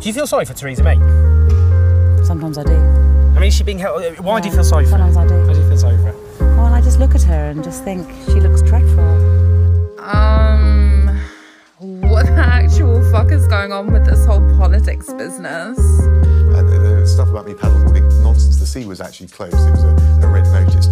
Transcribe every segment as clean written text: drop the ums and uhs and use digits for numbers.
Do you feel sorry for Theresa May? Sometimes I do. I mean, is she being held? Why do you feel sorry for her? Sometimes I do. Why do you feel sorry for her? Well, I just look at her and just think she looks dreadful. What the actual fuck is going on with this whole politics business? The stuff about me paddling was big nonsense. The sea was actually closed. It was a red notice.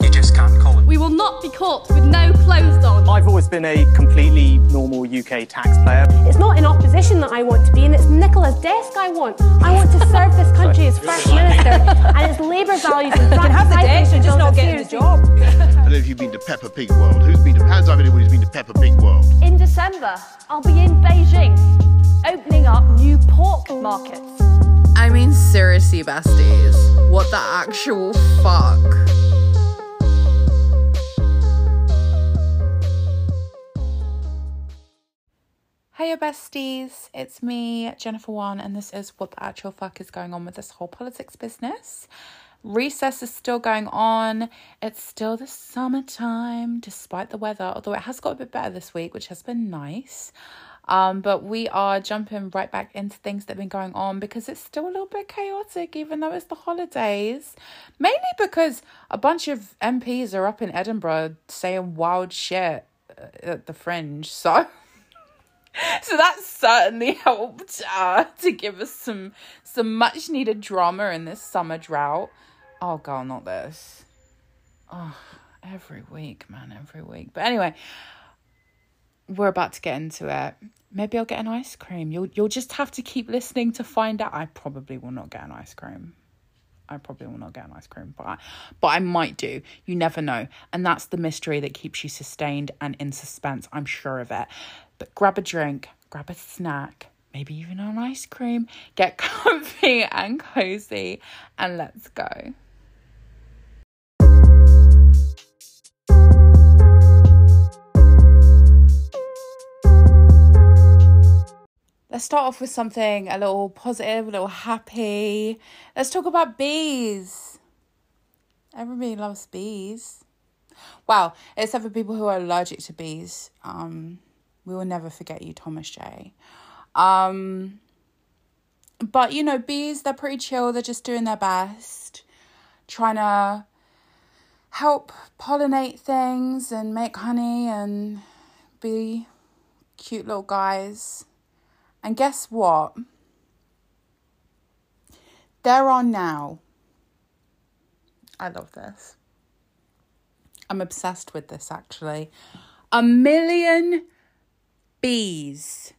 You just can't call it. We will not be caught with no clothes on. I've always been a completely normal UK taxpayer. It's not in opposition that I want to be in, it's Nicola's desk I want. I want to serve this country as First Minister and its Labour values and practice. You can have the desk, you're just not getting the job. I don't know if you've been to Peppa Pig World. Who's been to... Hands up anyone who's been to Peppa Pig World. In December, I'll be in Beijing, opening up new pork markets. I mean, seriously, besties. What the actual fuck? Hiya besties, it's me, Jennifer Wan, and this is What the Actual Fuck is Going On with This Whole Politics Business. Recess is still going on. It's still the summertime, despite the weather, although it has got a bit better this week, which has been nice. But we are jumping right back into things that have been going on because it's still a little bit chaotic, even though it's the holidays. Mainly because a bunch of MPs are up in Edinburgh saying wild shit at the Fringe, so that certainly helped to give us some much needed drama in this summer drought. Oh god, not this. Oh, every week, man, every week. But anyway, we're about to get into it. Maybe I'll get an ice cream. You'll just have to keep listening to find out. I probably will not get an ice cream. But I might do. You never know. And that's the mystery that keeps you sustained and in suspense. I'm sure of it. But grab a drink, grab a snack, maybe even an ice cream. Get comfy and cozy, and let's go. Let's start off with something a little positive, a little happy. Let's talk about bees. Everybody loves bees. Well, except for people who are allergic to bees. We will never forget you, Thomas J. But, you know, bees, they're pretty chill. They're just doing their best, trying to help pollinate things and make honey and be cute little guys. And guess what? There are now... I love this. I'm obsessed with this, actually. 1 million... bees,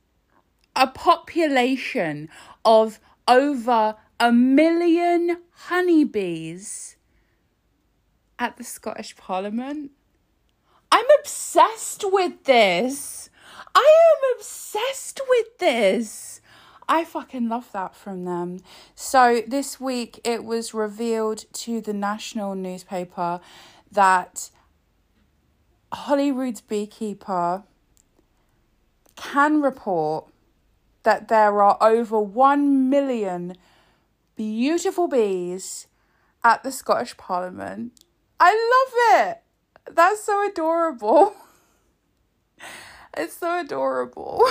a population of over 1 million honeybees at the Scottish Parliament. I'm obsessed with this. I fucking love that from them. So this week it was revealed to the national newspaper that Holyrood's beekeeper can report that there are over 1 million beautiful bees at the Scottish Parliament. I love it. That's so adorable. It's so adorable.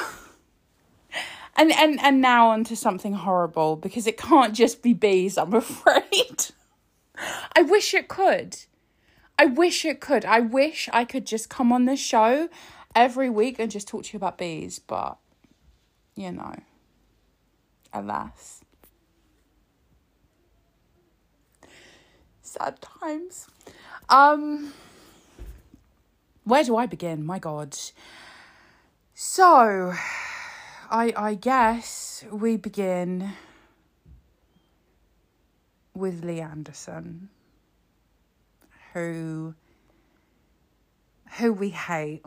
And now onto something horrible, because it can't just be bees, I'm afraid. I wish it could. I wish I could just come on this show every week and just talk to you about bees, but, you know, alas. Sad times. Where do I begin? My God. So, I guess we begin with Lee Anderson, who we hate.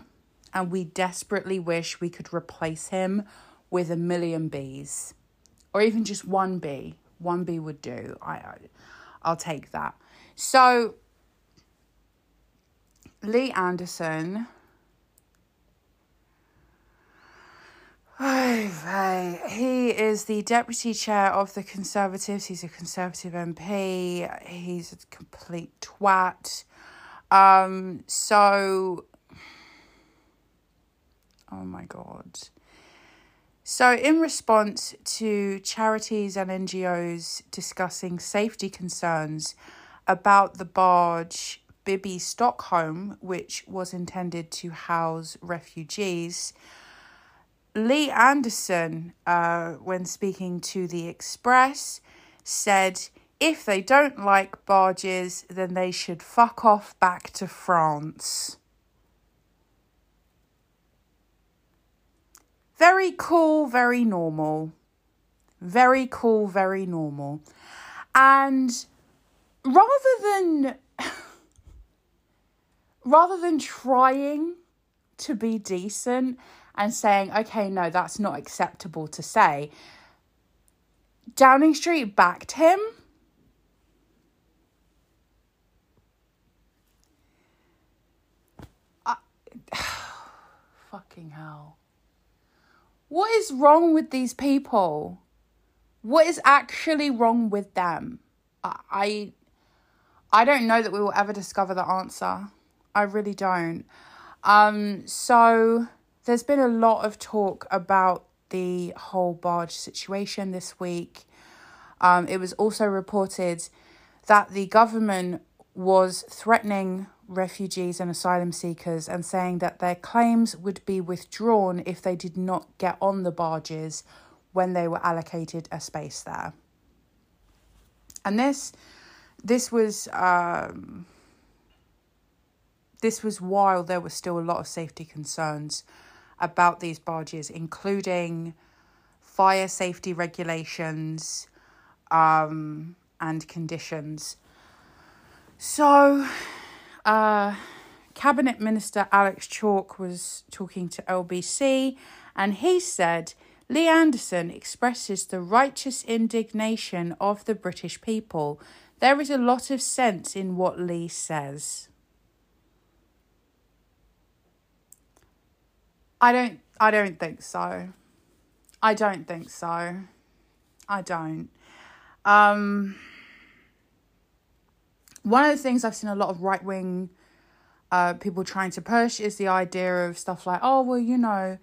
And we desperately wish we could replace him with 1 million bees. Or even just one bee. One bee would do. I'll take that. So, Lee Anderson. He is the deputy chair of the Conservatives. He's a Conservative MP. He's a complete twat. Oh my God. So in response to charities and NGOs discussing safety concerns about the barge Bibby Stockholm, which was intended to house refugees, Lee Anderson, when speaking to The Express, said, if they don't like barges, then they should fuck off back to France. Very cool, very normal. Very cool, very normal. And rather than trying to be decent and saying, okay, no, that's not acceptable to say, Downing Street backed him. Fucking hell. What is wrong with these people? What is actually wrong with them? I don't know that we will ever discover the answer. I really don't. So there's been a lot of talk about the whole barge situation this week. It was also reported that the government was threatening refugees and asylum seekers and saying that their claims would be withdrawn if they did not get on the barges when they were allocated a space there. And this was while there were still a lot of safety concerns about these barges, including fire safety regulations and conditions. So, Cabinet Minister Alex Chalk was talking to LBC, and he said, Lee Anderson expresses the righteous indignation of the British people. There is a lot of sense in what Lee says. I don't think so. I don't think so. One of the things I've seen a lot of right-wing people trying to push is the idea of stuff like, oh, well, you know,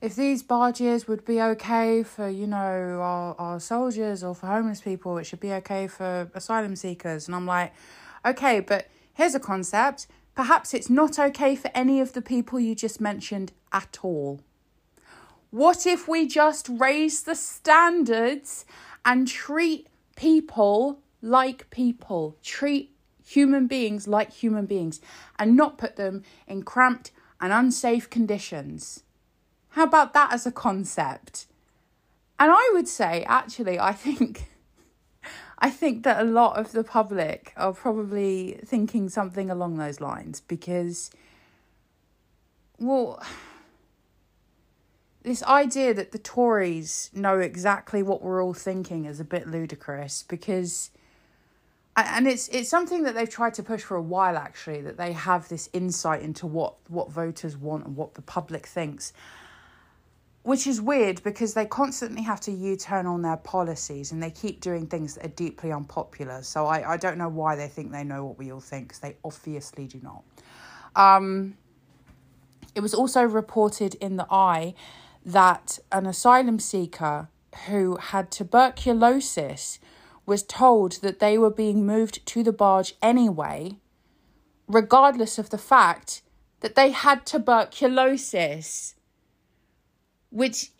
if these barges would be okay for, you know, our soldiers or for homeless people, it should be okay for asylum seekers. And I'm like, okay, but here's a concept. Perhaps it's not okay for any of the people you just mentioned at all. What if we just raise the standards and treat people like people, treat human beings like human beings, and not put them in cramped and unsafe conditions? How about that as a concept? And I would say, actually, I think that a lot of the public are probably thinking something along those lines, because, well, this idea that the Tories know exactly what we're all thinking is a bit ludicrous, because, and it's something that they've tried to push for a while, actually, that they have this insight into what voters want and what the public thinks. Which is weird, because they constantly have to U-turn on their policies and they keep doing things that are deeply unpopular. So I don't know why they think they know what we all think, because they obviously do not. It was also reported in The Eye that an asylum seeker who had tuberculosis was told that they were being moved to the barge anyway, regardless of the fact that they had tuberculosis. Which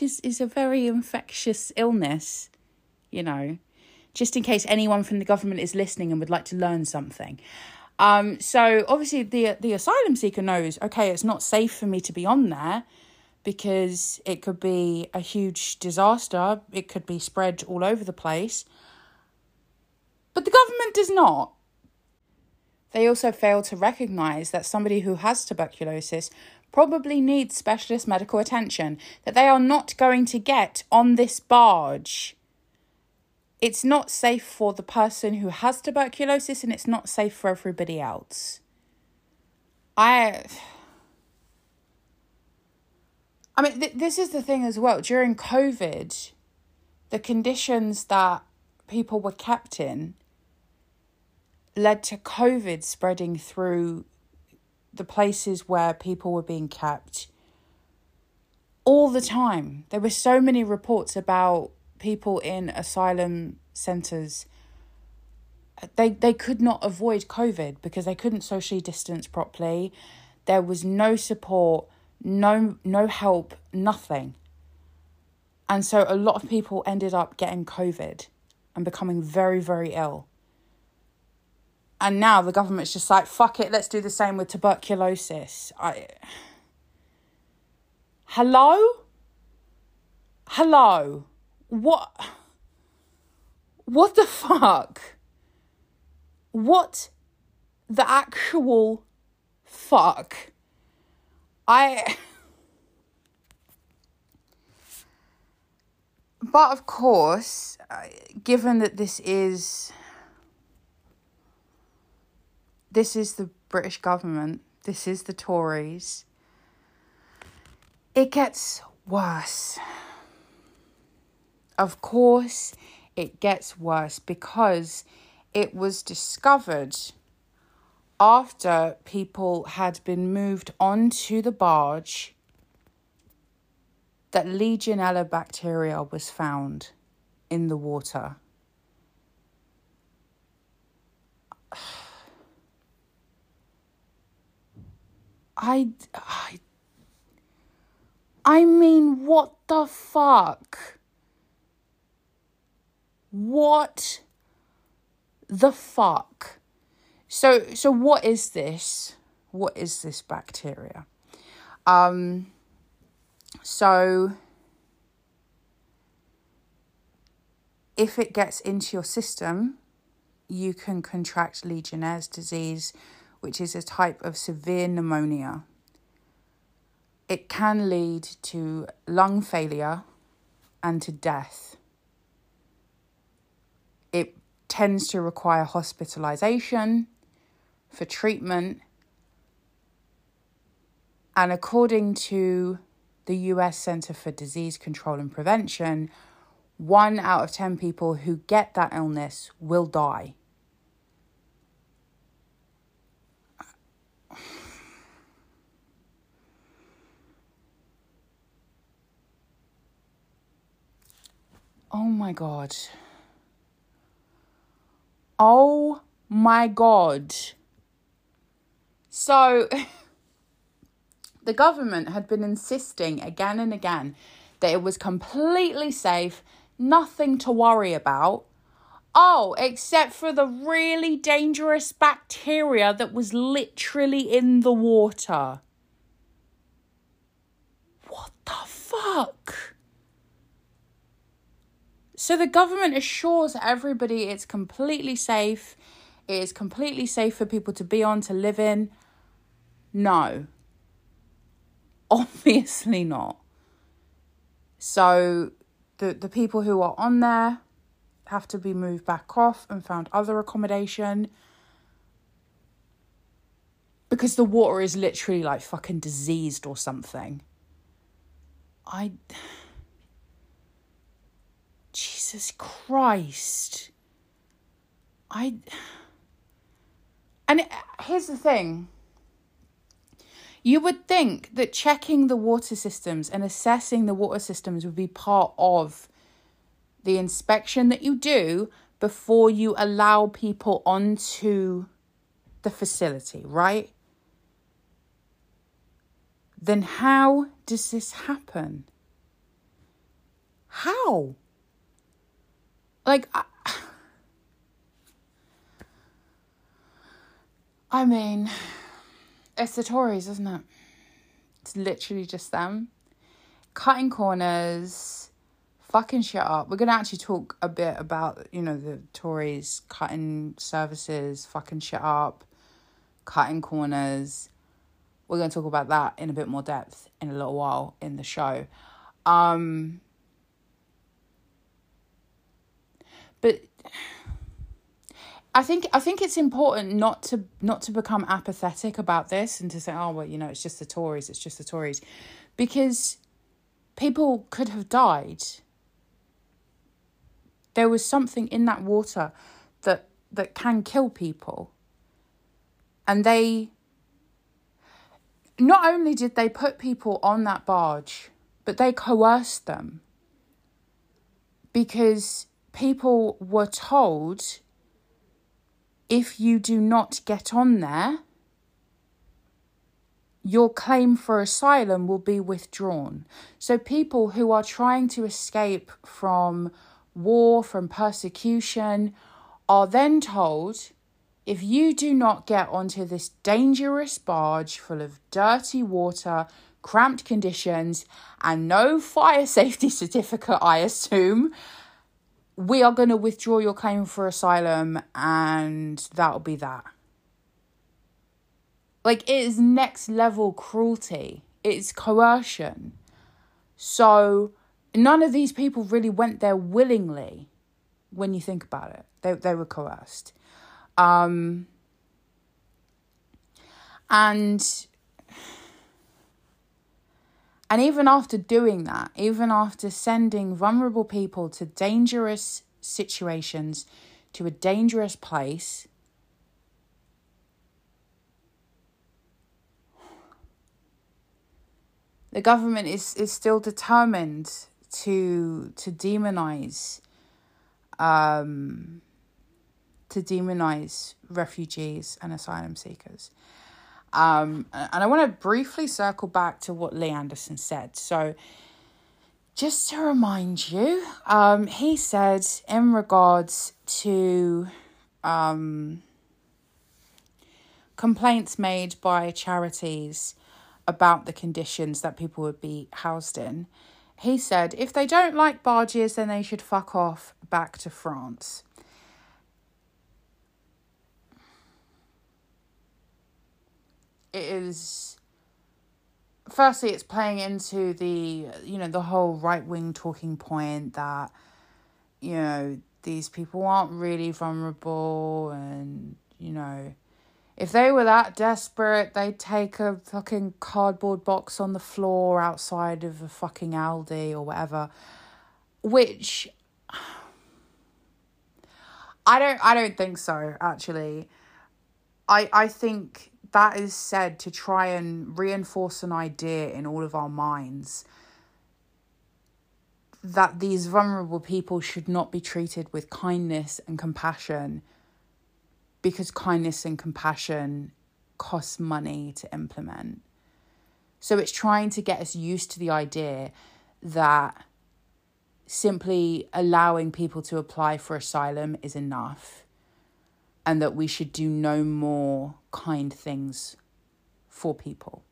is a very infectious illness, you know, just in case anyone from the government is listening and would like to learn something. So obviously the asylum seeker knows, okay, it's not safe for me to be on there because it could be a huge disaster. It could be spread all over the place. But the government does not. They also fail to recognise that somebody who has tuberculosis probably needs specialist medical attention that they are not going to get on this barge. It's not safe for the person who has tuberculosis, and it's not safe for everybody else. I mean, this is the thing as well. During COVID, the conditions that people were kept in led to COVID spreading through the places where people were being kept, all the time. There were so many reports about people in asylum centres. They could not avoid COVID because they couldn't socially distance properly. There was no support, no help, nothing. And so a lot of people ended up getting COVID and becoming very, very ill. And now the government's just like, fuck it, let's do the same with tuberculosis. Hello? What the fuck? What the actual fuck? But of course, given that this is the British government, this is the Tories, it gets worse. Of course, it gets worse because it was discovered after people had been moved onto the barge that Legionella bacteria was found in the water. I mean, what the fuck? What the fuck? So what is this? What is this bacteria? So if it gets into your system, you can contract Legionnaire's disease, which is a type of severe pneumonia. It can lead to lung failure and to death. It tends to require hospitalisation for treatment. And according to the US Centre for Disease Control and Prevention, 1 out of 10 people who get that illness will die. Oh my God. Oh my God. So the government had been insisting again and again that it was completely safe, nothing to worry about. Oh, except for the really dangerous bacteria that was literally in the water. What the fuck? So the government assures everybody it's completely safe. It is completely safe for people to be on, to live in. No. Obviously not. So the people who are on there have to be moved back off and found other accommodation. Because the water is literally like fucking diseased or something. Jesus Christ. Here's the thing. You would think that checking the water systems and assessing the water systems would be part of the inspection that you do before you allow people onto the facility, right? Then how does this happen? How? I mean, it's the Tories, isn't it? It's literally just them. Cutting corners, fucking shit up. We're going to actually talk a bit about, the Tories cutting services, fucking shit up, cutting corners. We're going to talk about that in a bit more depth in a little while in the show. But I think it's important not to become apathetic about this and to say, oh, well, it's just the Tories, because people could have died. There was something in that water that can kill people. And not only did they put people on that barge, but they coerced them because people were told, if you do not get on there, your claim for asylum will be withdrawn. So people who are trying to escape from war, from persecution, are then told, if you do not get onto this dangerous barge full of dirty water, cramped conditions, and no fire safety certificate, I assume, we are going to withdraw your claim for asylum, and that'll be that. Like, it is next level cruelty. It's coercion. So none of these people really went there willingly when you think about it. They were coerced. And even after doing that, even after sending vulnerable people to dangerous situations, to a dangerous place, the government is still determined to demonise refugees and asylum seekers. And I want to briefly circle back to what Lee Anderson said. So just to remind you, he said in regards to complaints made by charities about the conditions that people would be housed in, he said, if they don't like barges, then they should fuck off back to France. It is, firstly, it's playing into the, you know, the whole right-wing talking point that, you know, these people aren't really vulnerable and, you know, if they were that desperate, they'd take a fucking cardboard box on the floor outside of a fucking Aldi or whatever, which I don't think so, actually. I think that is said to try and reinforce an idea in all of our minds that these vulnerable people should not be treated with kindness and compassion, because kindness and compassion costs money to implement. So it's trying to get us used to the idea that simply allowing people to apply for asylum is enough, and that we should do no more kind things for people.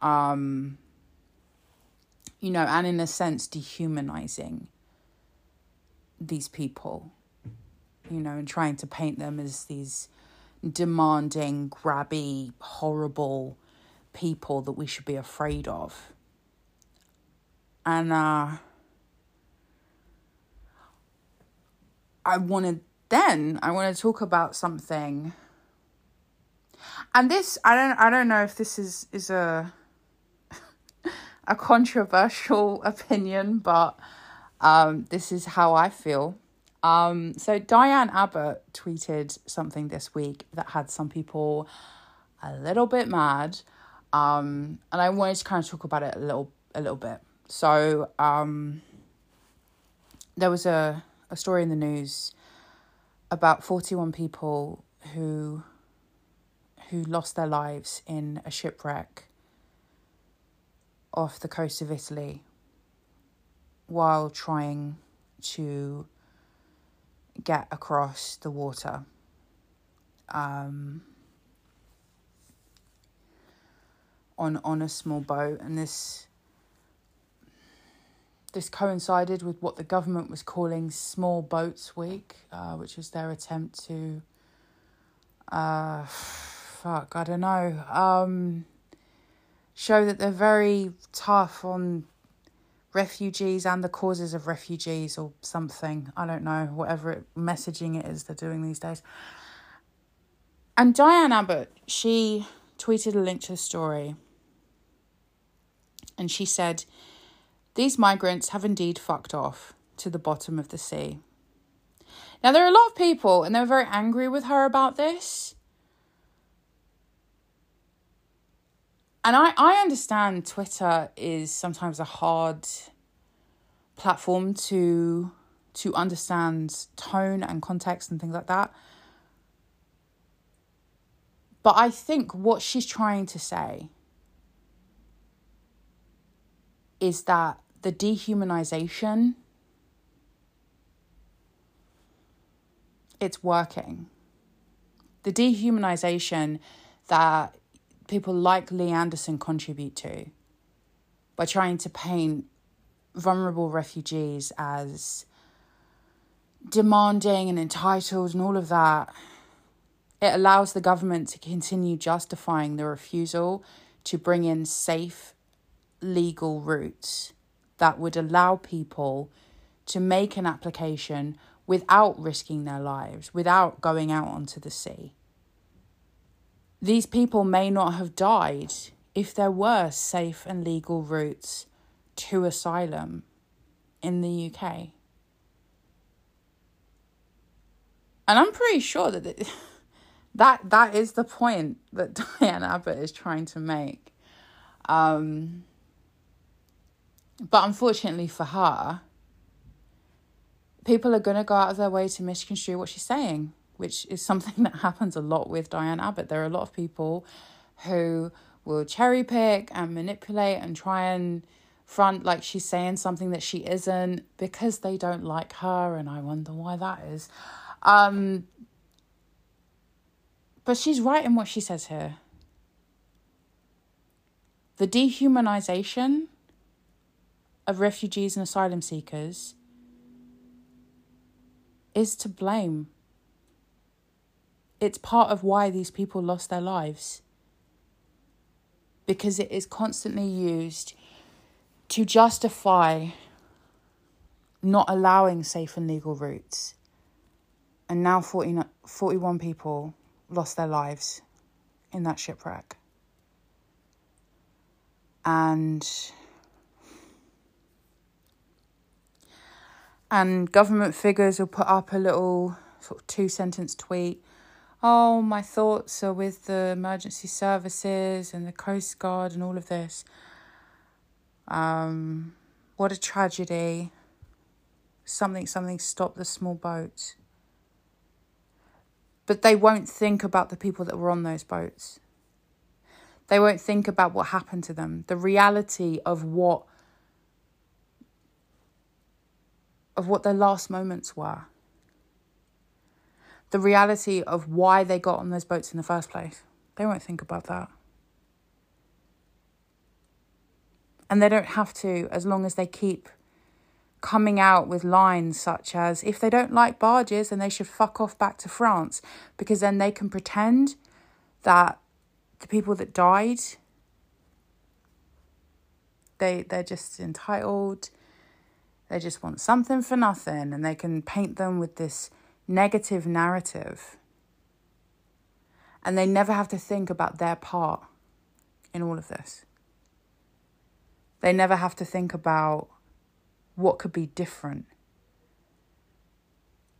You know, and in a sense, dehumanizing these people, you know, and trying to paint them as these demanding, grabby, horrible people that we should be afraid of. And I want to talk about something. And this, I don't know if this is a controversial opinion, but this is how I feel. So Diane Abbott tweeted something this week that had some people a little bit mad, and I wanted to kind of talk about it a little bit. So there was a story in the news about 41 people who lost their lives in a shipwreck off the coast of Italy while trying to get across the water. On a small boat, and this coincided with what the government was calling Small Boats Week, which is their attempt to, show that they're very tough on refugees and the causes of refugees or something. I don't know, whatever messaging it is they're doing these days. And Diane Abbott, she tweeted a link to the story, and she said, these migrants have indeed fucked off to the bottom of the sea. Now, there are a lot of people, and they're very angry with her about this. And I understand Twitter is sometimes a hard platform to understand tone and context and things like that. But I think what she's trying to say is that the dehumanization, it's working. The dehumanization that people like Lee Anderson contribute to by trying to paint vulnerable refugees as demanding and entitled and all of that, it allows the government to continue justifying the refusal to bring in safe legal routes that would allow people to make an application without risking their lives, without going out onto the sea. These people may not have died if there were safe and legal routes to asylum in the UK. And I'm pretty sure that that is the point that Diane Abbott is trying to make. But unfortunately for her, people are going to go out of their way to misconstrue what she's saying, which is something that happens a lot with Diane Abbott. There are a lot of people who will cherry pick and manipulate and try and front like she's saying something that she isn't because they don't like her, and I wonder why that is. But she's right in what she says here. The dehumanization of refugees and asylum seekers is to blame. It's part of why these people lost their lives, because it is constantly used to justify not allowing safe and legal routes. And now 41 people lost their lives in that shipwreck. And government figures will put up a little sort of 2-sentence tweet. Oh, my thoughts are with the emergency services and the Coast Guard and all of this. What a tragedy. Something, stop the small boats. But they won't think about the people that were on those boats. They won't think about what happened to them. The reality of what their last moments were. The reality of why they got on those boats in the first place. They won't think about that. And they don't have to, as long as they keep coming out with lines such as, if they don't like barges, then they should fuck off back to France, because then they can pretend that the people that died, they're just entitled. They just want something for nothing, and they can paint them with this negative narrative. And they never have to think about their part in all of this. They never have to think about what could be different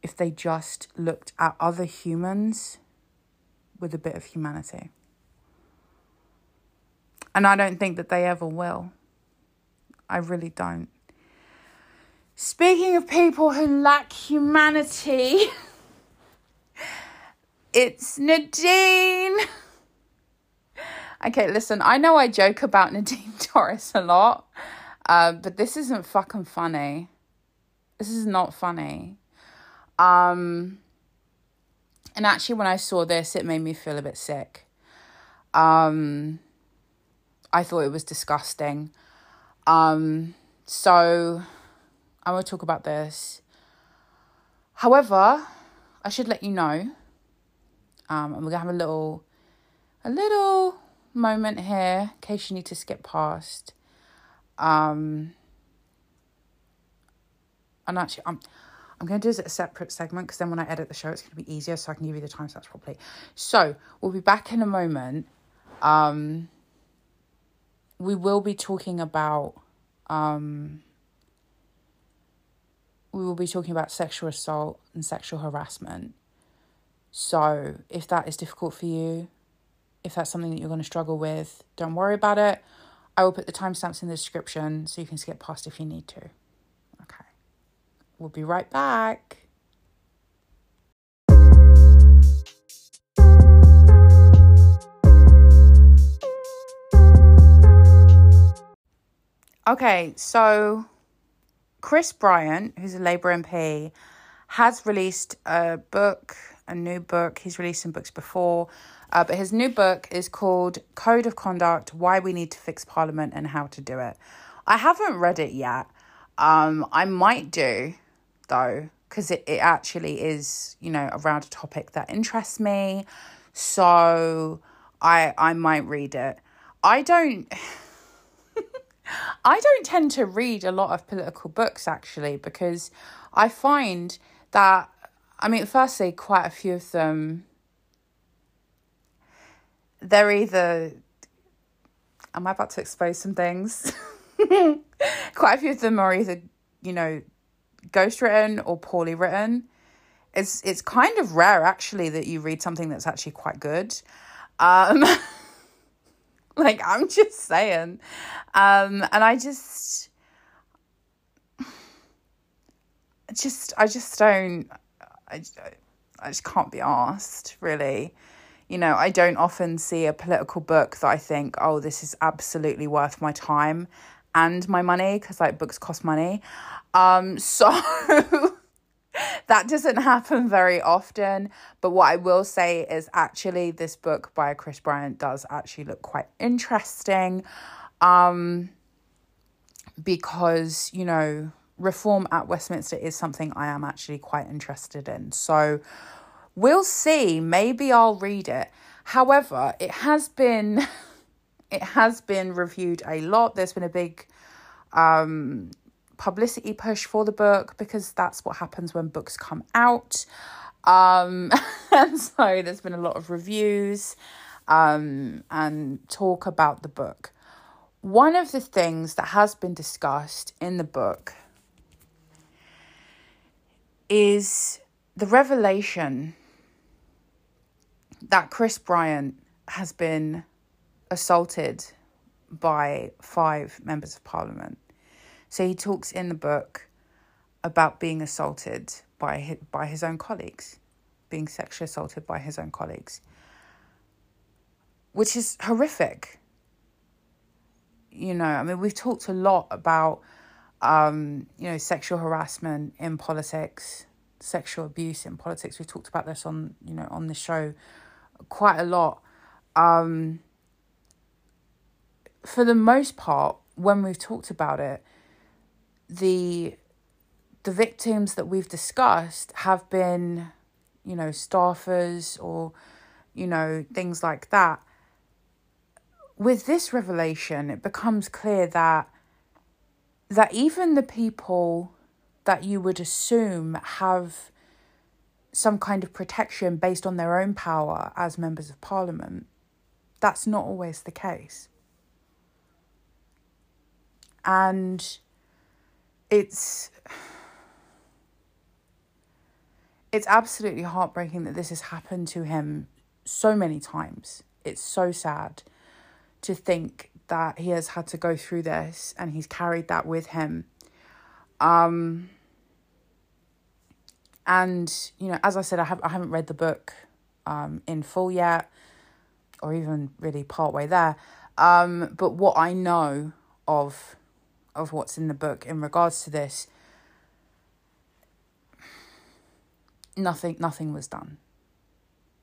if they just looked at other humans with a bit of humanity. And I don't think that they ever will. I really don't. Speaking of people who lack humanity, it's Nadine. Okay, listen, I know I joke about Nadine Dorries a lot, but this isn't fucking funny. This is not funny. And actually, when I saw this, it made me feel a bit sick. I thought it was disgusting. So I will talk about this. However, I should let you know, and we're going to have a little moment here in case you need to skip past. And actually, I'm going to do this as a separate segment, because then when I edit the show, it's going to be easier, so I can give you the timestamps properly. So we'll be back in a moment. We will be talking about sexual assault and sexual harassment. So if that is difficult for you, If that's something that you're going to struggle with, don't worry about it. I will put the timestamps in the description so you can skip past if you need to. Okay, we'll be right back. Okay, so Chris Bryant, who's a Labour MP, has released a book, a new book. He's released some books before, but his new book is called Code of Conduct, Why We Need to Fix Parliament and How to Do It. I haven't read it yet. I might do, though, because it actually is, you know, around a topic that interests me. So I might read it. I don't tend to read a lot of political books, actually, because I find that, I mean, firstly, quite a few of them, they're either, am I about to expose some things? Quite a few of them are either, you know, ghostwritten or poorly written. It's kind of rare, actually, that you read something that's actually quite good. Like, I'm just saying. And I just can't be arsed, really. You know, I don't often see a political book that I think, oh, this is absolutely worth my time and my money, because, like, books cost money. So that doesn't happen very often. But what I will say is actually this book by Chris Bryant does actually look quite interesting, because, you know, reform at Westminster is something I am actually quite interested in. So we'll see. Maybe I'll read it. However, it has been reviewed a lot. There's been a big publicity push for the book, because that's what happens when books come out, and so there's been a lot of reviews and talk about the book. One of the things that has been discussed in the book is the revelation that Chris Bryant has been assaulted by 5 members of Parliament. So he talks in the book about being assaulted by his own colleagues, being sexually assaulted by his own colleagues, which is horrific. You know, I mean, we've talked a lot about, you know, sexual harassment in politics, sexual abuse in politics. We've talked about this on, you know, on the show quite a lot. For the most part, when we've talked about it, the victims that we've discussed have been, you know, staffers or, you know, things like that. With this revelation, it becomes clear that even the people that you would assume have some kind of protection based on their own power as members of Parliament, that's not always the case. And it's absolutely heartbreaking that this has happened to him so many times. It's so sad to think that he has had to go through this and he's carried that with him. And, you know, as I said, I haven't read the book in full yet, or even really partway there. But what I know of what's in the book in regards to this, nothing was done.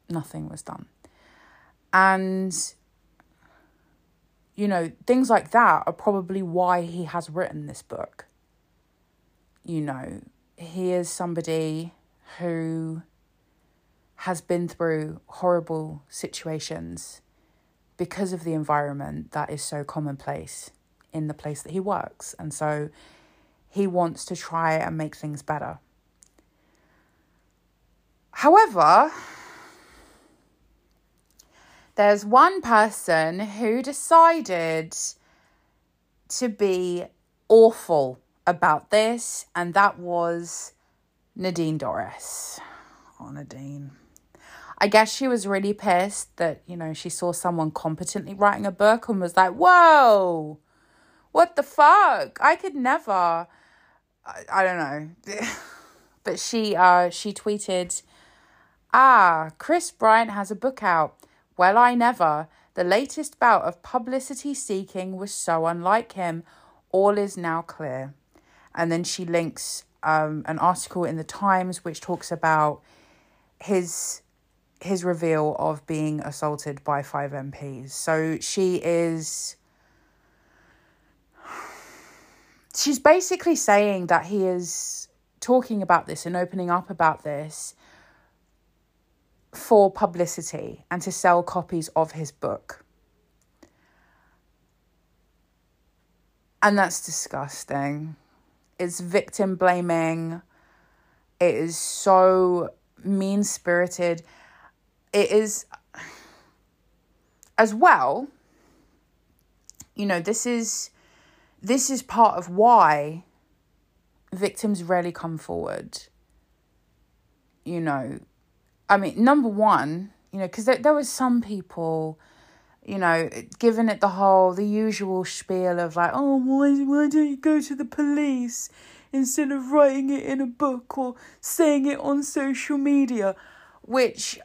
Nothing was done. And, you know, things like that are probably why he has written this book. You know, he is somebody who has been through horrible situations because of the environment that is so commonplace in the place that he works. And so he wants to try and make things better. However, there's one person who decided to be awful about this, and that was Nadine Dorries. Oh, Nadine. I guess she was really pissed that, you know, she saw someone competently writing a book and was like, whoa, what the fuck? I could never. I don't know. But she tweeted, Chris Bryant has a book out. Well, I never. The latest bout of publicity seeking was so unlike him. All is now clear. And then she links an article in The Times which talks about his reveal of being assaulted by 5 MPs. So she's basically saying that he is talking about this and opening up about this for publicity and to sell copies of his book. And that's disgusting. It's victim blaming. It is so mean-spirited. It is, as well, you know, this is part of why victims rarely come forward. You know, I mean, number one, you know, because there was some people, you know, given it the usual spiel of like, oh, why don't you go to the police instead of writing it in a book or saying it on social media, which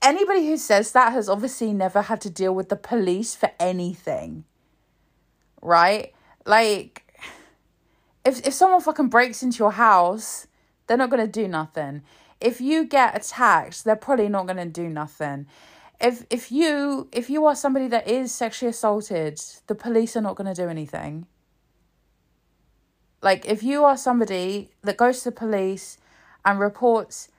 anybody who says that has obviously never had to deal with the police for anything, right? Like, if someone fucking breaks into your house, they're not going to do nothing. If you get attacked, they're probably not going to do nothing. If you are somebody that is sexually assaulted, the police are not going to do anything. Like, if you are somebody that goes to the police and reports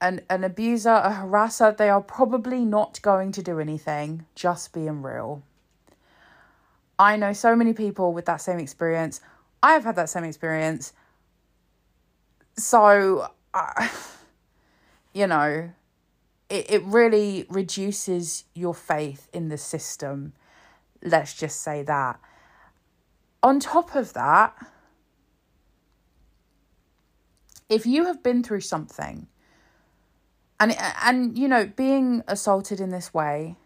an abuser, a harasser, they are probably not going to do anything, just being real. I know so many people with that same experience. I have had that same experience. So, you know, it really reduces your faith in the system. Let's just say that. On top of that, if you have been through something, and you know, being assaulted in this way,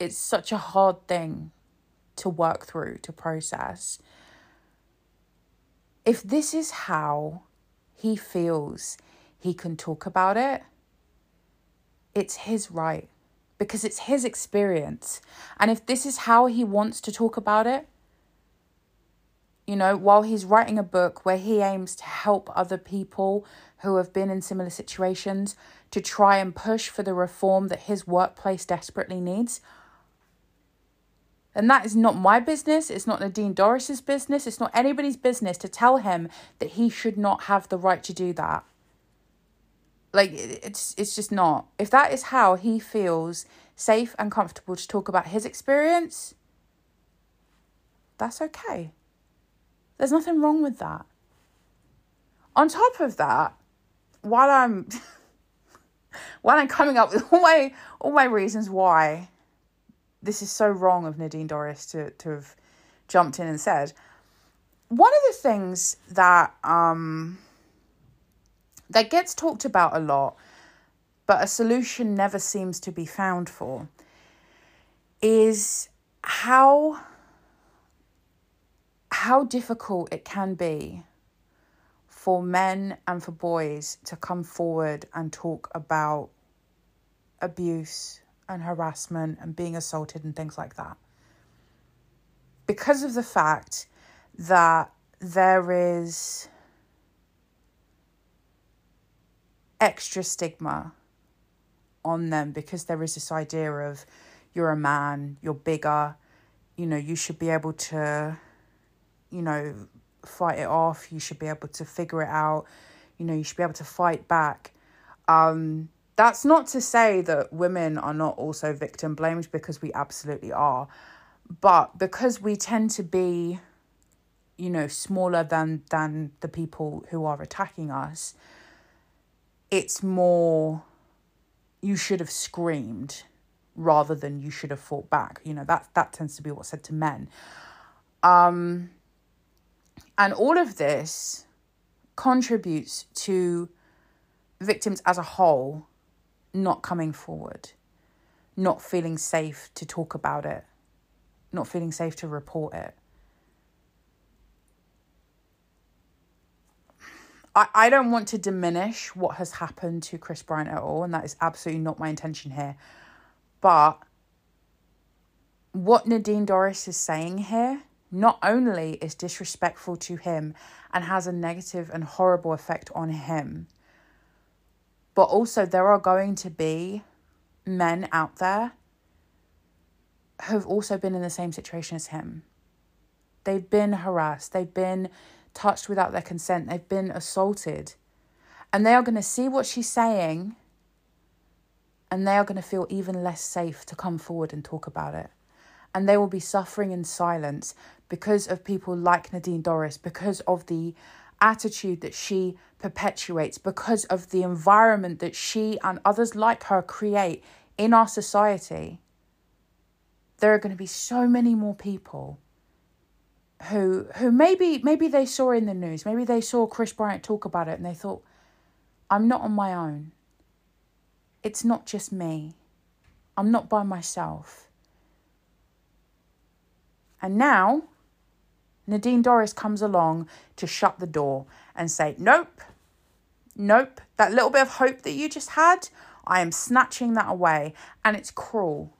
it's such a hard thing to work through, to process. If this is how he feels he can talk about it, it's his right, because it's his experience. And if this is how he wants to talk about it, you know, while he's writing a book where he aims to help other people who have been in similar situations to try and push for the reform that his workplace desperately needs, and that is not my business. It's not Nadine Dorries' business. It's not anybody's business to tell him that he should not have the right to do that. Like, it's just not. If that is how he feels safe and comfortable to talk about his experience, that's okay. There's nothing wrong with that. On top of that, while I'm coming up with all my reasons why this is so wrong of Nadine Dorries to have jumped in and said, one of the things that that gets talked about a lot, but a solution never seems to be found for, is how difficult it can be for men and for boys to come forward and talk about abuse and harassment and being assaulted and things like that, because of the fact that there is extra stigma on them, because there is this idea of, you're a man, you're bigger, you know, you should be able to, you know, fight it off, you should be able to figure it out, you know, you should be able to fight back. That's not to say that women are not also victim blamed, because we absolutely are. But because we tend to be, you know, smaller than the people who are attacking us, it's more, you should have screamed rather than you should have fought back. You know, that tends to be what's said to men. And all of this contributes to victims as a whole not coming forward, not feeling safe to talk about it, not feeling safe to report it. I don't want to diminish what has happened to Chris Bryant at all, and that is absolutely not my intention here. But what Nadine Dorries is saying here not only is disrespectful to him and has a negative and horrible effect on him, but also there are going to be men out there who've also been in the same situation as him. They've been harassed. They've been touched without their consent. They've been assaulted. And they are going to see what she's saying, and they are going to feel even less safe to come forward and talk about it. And they will be suffering in silence because of people like Nadine Dorries, because of the attitude that she perpetuates, because of the environment that she and others like her create in our society. There are going to be so many more people who maybe they saw in the news, maybe they saw Chris Bryant talk about it and they thought, I'm not on my own. It's not just me. I'm not by myself. And now Nadine Dorries comes along to shut the door and say, nope, that little bit of hope that you just had, I am snatching that away. And it's cruel.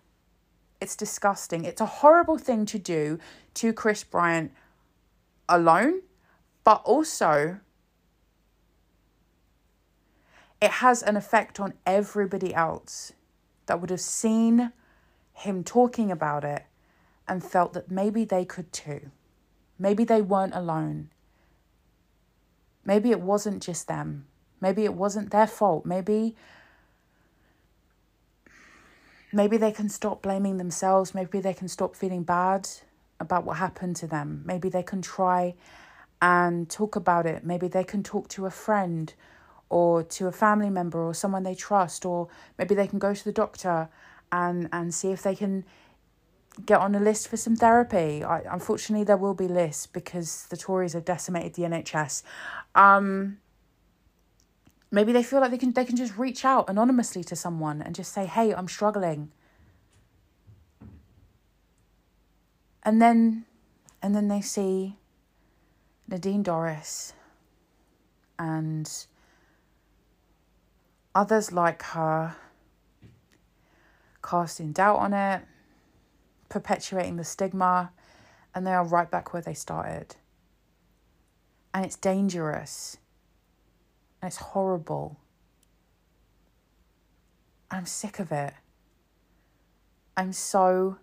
It's disgusting. It's a horrible thing to do to Chris Bryant alone, but also it has an effect on everybody else that would have seen him talking about it and felt that maybe they could too. Maybe they weren't alone. Maybe it wasn't just them. Maybe it wasn't their fault. Maybe they can stop blaming themselves. Maybe they can stop feeling bad about what happened to them. Maybe they can try and talk about it. Maybe they can talk to a friend or to a family member or someone they trust. Or maybe they can go to the doctor and see if they can get on a list for some therapy. Unfortunately, there will be lists because the Tories have decimated the NHS. Maybe they feel like they can just reach out anonymously to someone and just say, hey, I'm struggling. And then they see Nadine Dorries and others like her casting doubt on it, perpetuating the stigma, and they are right back where they started. And it's dangerous. And it's horrible. I'm sick of it. I'm so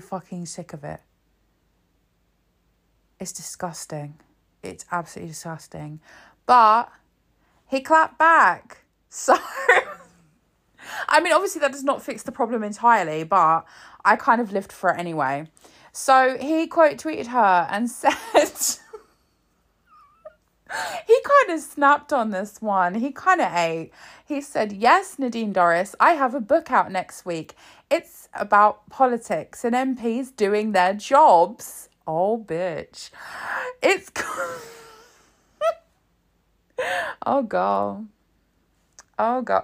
fucking sick of it. It's disgusting. It's absolutely disgusting. But he clapped back. So, I mean, obviously that does not fix the problem entirely, but I kind of lived for it anyway. So he quote tweeted her and said... He kind of snapped on this one. He kind of ate. He said, yes, Nadine Dorries, I have a book out next week. It's about politics and MPs doing their jobs. Oh, bitch. It's... Oh, God.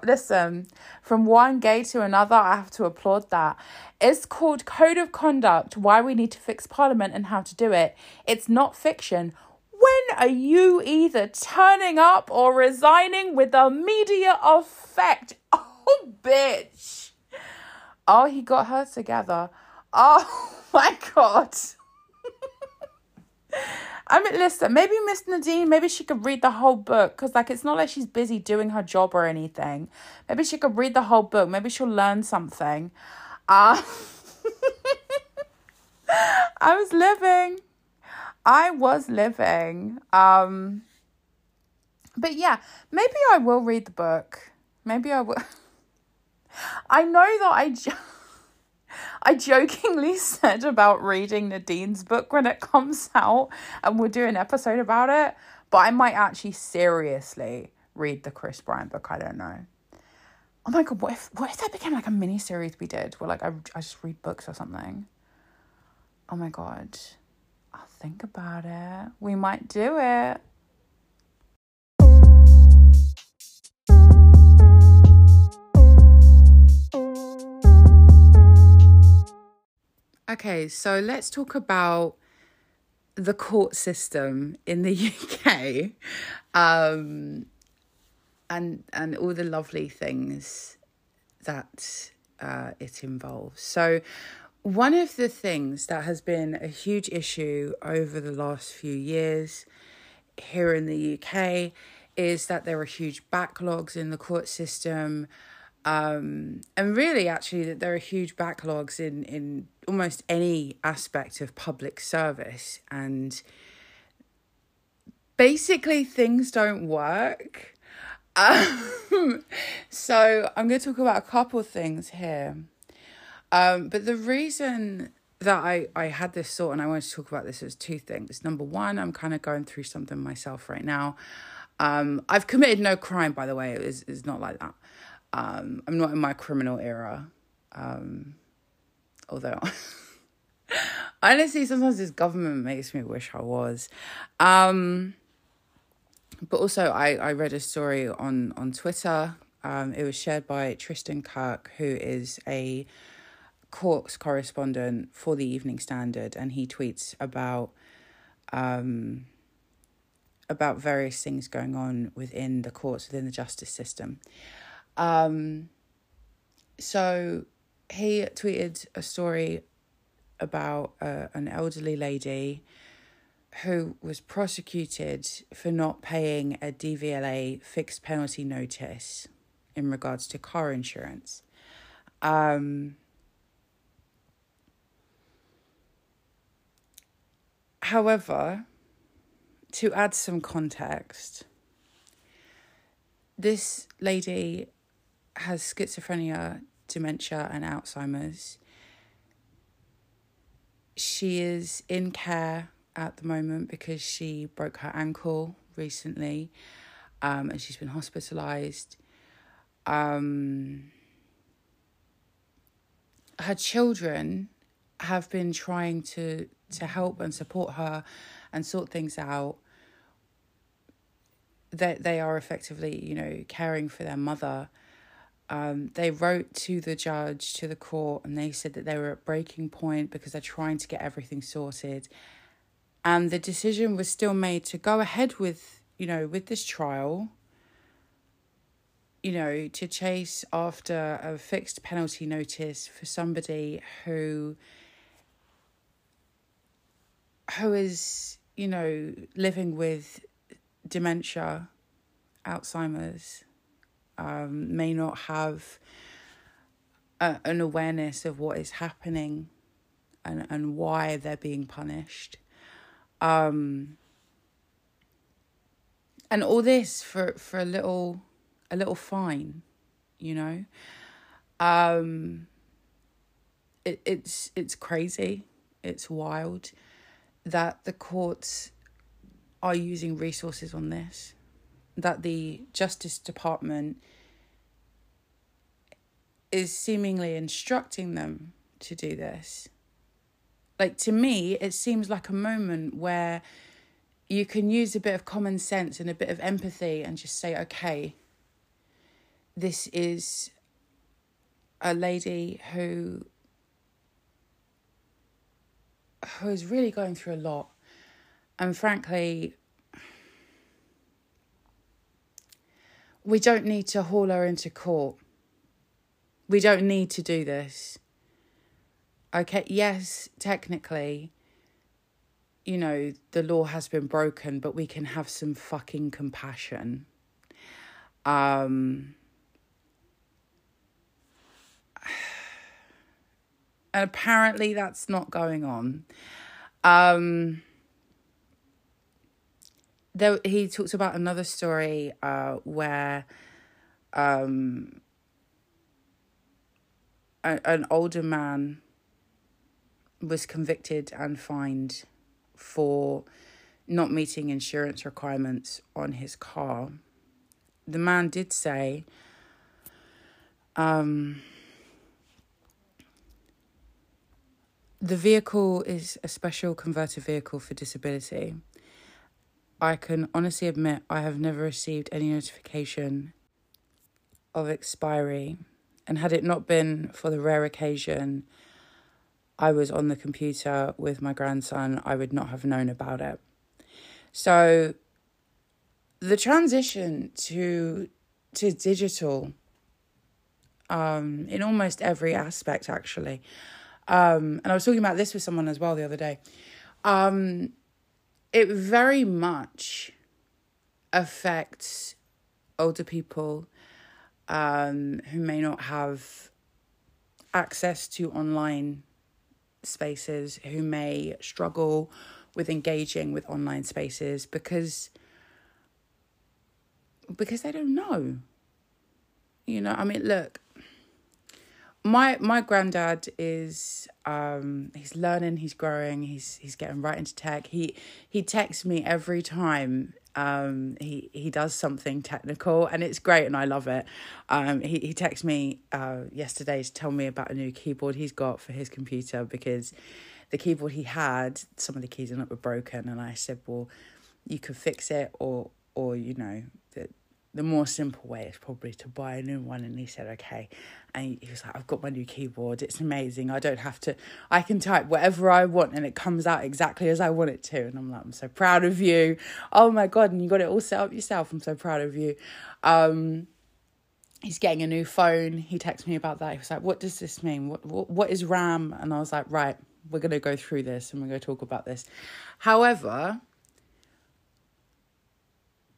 Listen, from one gay to another, I have to applaud that. It's called Code of Conduct, Why We Need to Fix Parliament and How to Do It. It's not fiction. When are you either turning up or resigning with a media effect? Oh, bitch. Oh, he got her together. Oh, my God. I mean, listen, maybe Miss Nadine, maybe she could read the whole book. Because, it's not like she's busy doing her job or anything. Maybe she could read the whole book. Maybe she'll learn something. I was living. But yeah, maybe I will read the book. Maybe I will. I know that I jokingly said about reading Nadine's book when it comes out and we'll do an episode about it. But I might actually seriously read the Chris Bryant book. I don't know. Oh my God, what if that became like a mini series we did where I just read books or something? Oh my God. I'll think about it. We might do it. Okay, so let's talk about the court system in the UK, and all the lovely things that it involves. So one of the things that has been a huge issue over the last few years here in the UK is that there are huge backlogs in the court system. And really, actually, that there are huge backlogs in almost any aspect of public service. And basically, things don't work. So I'm going to talk about a couple of things here. But the reason that I had this thought and I wanted to talk about this is two things. Number one, I'm kind of going through something myself right now. I've committed no crime, by the way. It's not like that. I'm not in my criminal era, although honestly, sometimes this government makes me wish I was. But also, I read a story on Twitter. It was shared by Tristan Kirk, who is a courts correspondent for the Evening Standard, and he tweets about various things going on within the courts, within the justice system. So he tweeted a story about an elderly lady who was prosecuted for not paying a DVLA fixed penalty notice in regards to car insurance. However, to add some context, this lady has schizophrenia, dementia, and Alzheimer's. She is in care at the moment because she broke her ankle recently, and she's been hospitalised. Her children have been trying to help and support her and sort things out. They are effectively, caring for their mother. They wrote to the judge, to the court, and they said that they were at breaking point because they're trying to get everything sorted. And the decision was still made to go ahead with, with this trial, to chase after a fixed penalty notice for somebody who is, living with dementia, Alzheimer's, may not have an awareness of what is happening and why they're being punished. And all this for a little fine, It's crazy, it's wild that the courts are using resources on this, that the Justice Department is seemingly instructing them to do this. To me, it seems like a moment where you can use a bit of common sense and a bit of empathy and just say, okay, this is a lady who is really going through a lot. And frankly, we don't need to haul her into court. We don't need to do this. Okay, yes, technically, the law has been broken, but we can have some fucking compassion. And apparently that's not going on. He talks about another story where an older man was convicted and fined for not meeting insurance requirements on his car. The man did say, the vehicle is a special converted vehicle for disability. I can honestly admit I have never received any notification of expiry, and had it not been for the rare occasion I was on the computer with my grandson, I would not have known about it. So the transition to digital, in almost every aspect, actually. And I was talking about this with someone as well the other day. It very much affects older people who may not have access to online spaces, who may struggle with engaging with online spaces because they don't know. You know, I mean, look, my granddad is he's learning, he's growing, he's getting right into tech. He texts me every time he does something technical, and it's great and I love it. He texted me yesterday to tell me about a new keyboard he's got for his computer, because the keyboard he had, some of the keys in it were broken, and I said, well, you could fix it, or you know, the more simple way is probably to buy a new one. And he said, okay. And he was like, I've got my new keyboard. It's amazing. I don't have to, I can type whatever I want and it comes out exactly as I want it to. And I'm like, I'm so proud of you. Oh my God. And you got it all set up yourself. I'm so proud of you. He's getting a new phone. He texted me about that. He was like, what does this mean? What is RAM? And I was like, right, we're going to go through this and we're going to talk about this. However,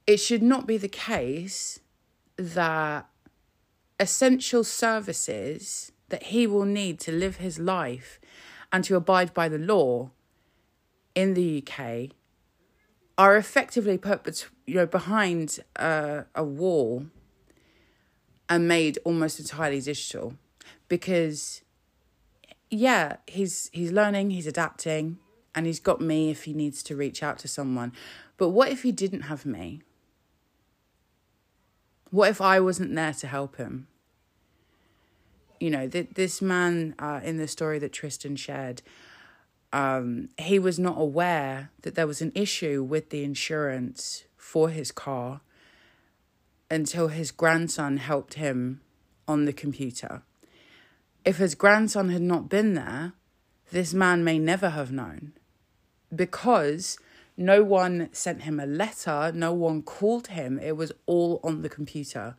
it should not be the case that essential services that he will need to live his life and to abide by the law in the UK are effectively put, you know, behind a wall and made almost entirely digital. Because, yeah, he's learning, he's adapting, and he's got me if he needs to reach out to someone. But what if he didn't have me? What if I wasn't there to help him? You know, this man in the story that Tristan shared, he was not aware that there was an issue with the insurance for his car until his grandson helped him on the computer. If his grandson had not been there, this man may never have known, because no one sent him a letter. No one called him. It was all on the computer.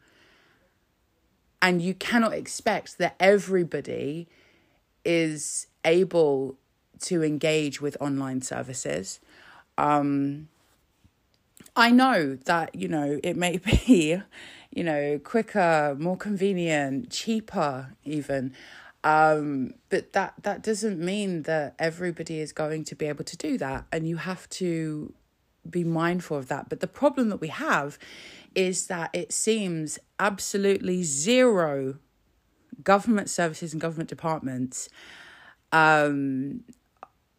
And you cannot expect that everybody is able to engage with online services. I know that, you know, it may be, you know, quicker, more convenient, cheaper even. But that doesn't mean that everybody is going to be able to do that, and you have to be mindful of that. But the problem that we have is that it seems absolutely zero government services and government departments are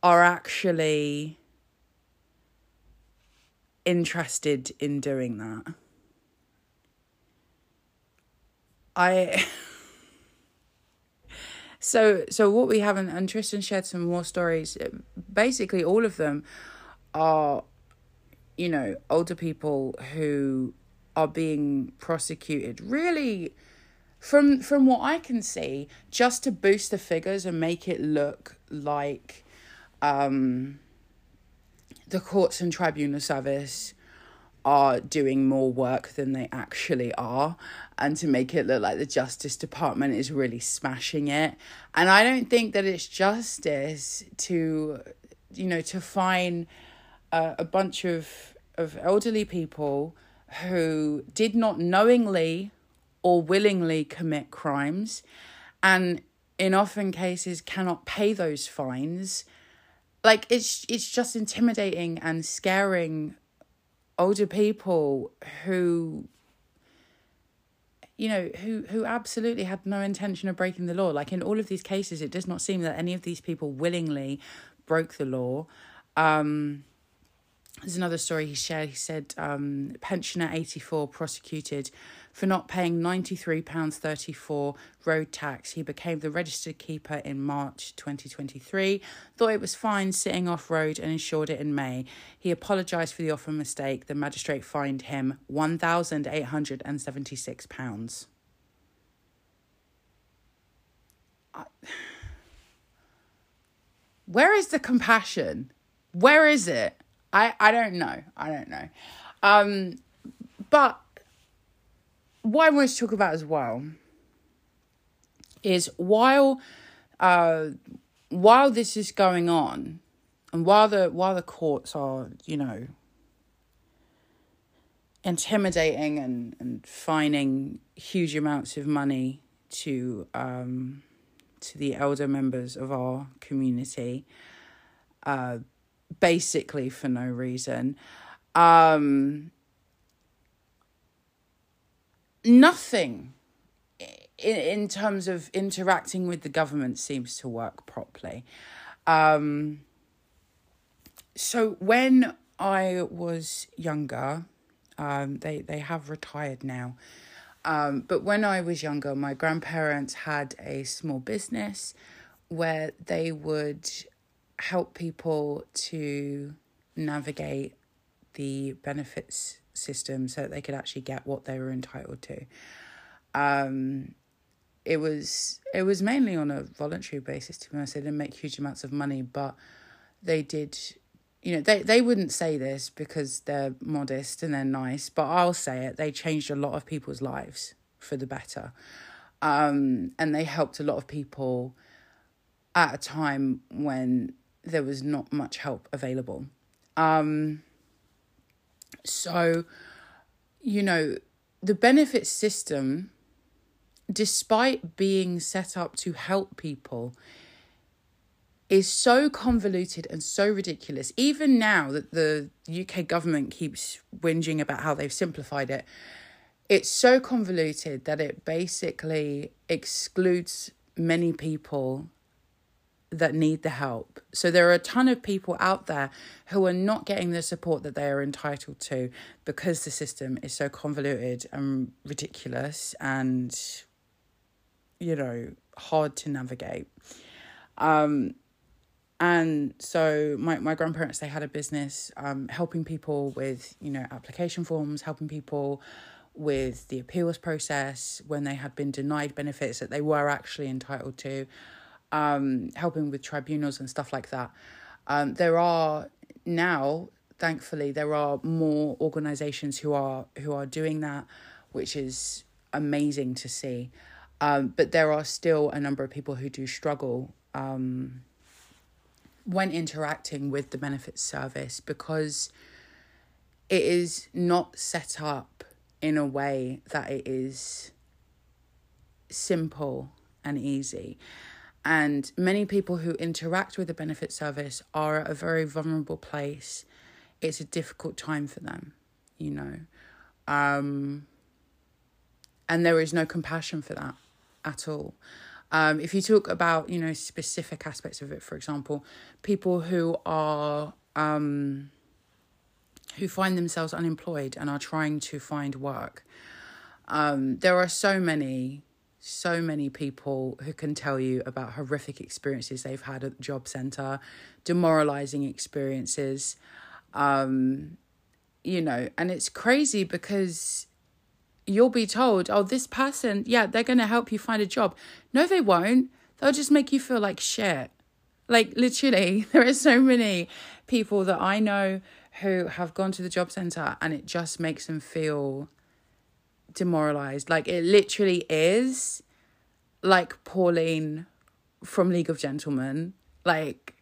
actually interested in doing that. So what we have, and Tristan shared some more stories, basically all of them are, you know, older people who are being prosecuted, really, from what I can see, just to boost the figures and make it look like the courts and tribunal service are doing more work than they actually are, and to make it look like the Justice Department is really smashing it. And I don't think that it's justice to, you know, to fine a bunch of elderly people who did not knowingly or willingly commit crimes, and in often cases cannot pay those fines. Like, it's just intimidating and scaring older people who, you know, who absolutely had no intention of breaking the law. Like, in all of these cases, it does not seem that any of these people willingly broke the law. There's another story he shared. He said, pensioner 84 prosecuted for not paying £93.34 road tax. He became the registered keeper in March 2023, thought it was fine sitting off-road and insured it in May. He apologised for the offer mistake. The magistrate fined him £1,876. Where is the compassion? Where is it? I don't know. But what I want to talk about as well is while this is going on, and while the courts are, you know, intimidating and fining huge amounts of money to the elder members of our community, basically for no reason, nothing in terms of interacting with the government seems to work properly. So when I was younger, they have retired now. But when I was younger, my grandparents had a small business where they would help people to navigate the benefits system so that they could actually get what they were entitled to. It was mainly on a voluntary basis, to be honest. They didn't make huge amounts of money, but they did. You know, they wouldn't say this because they're modest and they're nice, but I'll say it. They changed a lot of people's lives for the better. And they helped a lot of people at a time when there was not much help available. So, you know, the benefits system, despite being set up to help people, is so convoluted and so ridiculous. Even now that the UK government keeps whinging about how they've simplified it, it's so convoluted that it basically excludes many people that need the help. So there are a ton of people out there who are not getting the support that they are entitled to because the system is so convoluted and ridiculous and, you know, hard to navigate. And so my grandparents, they had a business helping people with, you know, application forms, helping people with the appeals process when they had been denied benefits that they were actually entitled to, helping with tribunals and stuff like that. There are now, thankfully, there are more organisations who are doing that, which is amazing to see. But there are still a number of people who do struggle when interacting with the benefits service because it is not set up in a way that it is simple and easy. And many people who interact with the benefits service are at a very vulnerable place. It's a difficult time for them, you know. And there is no compassion for that at all. If you talk about, you know, specific aspects of it, for example, people who find themselves unemployed and are trying to find work, there are so many people who can tell you about horrific experiences they've had at the job centre, demoralising experiences, you know, and it's crazy because you'll be told, oh, this person, yeah, they're going to help you find a job. No, they won't. They'll just make you feel like shit. Like, literally, there are so many people that I know who have gone to the job centre and it just makes them feel demoralised. Like, it literally is like Pauline from League of Gentlemen. Like,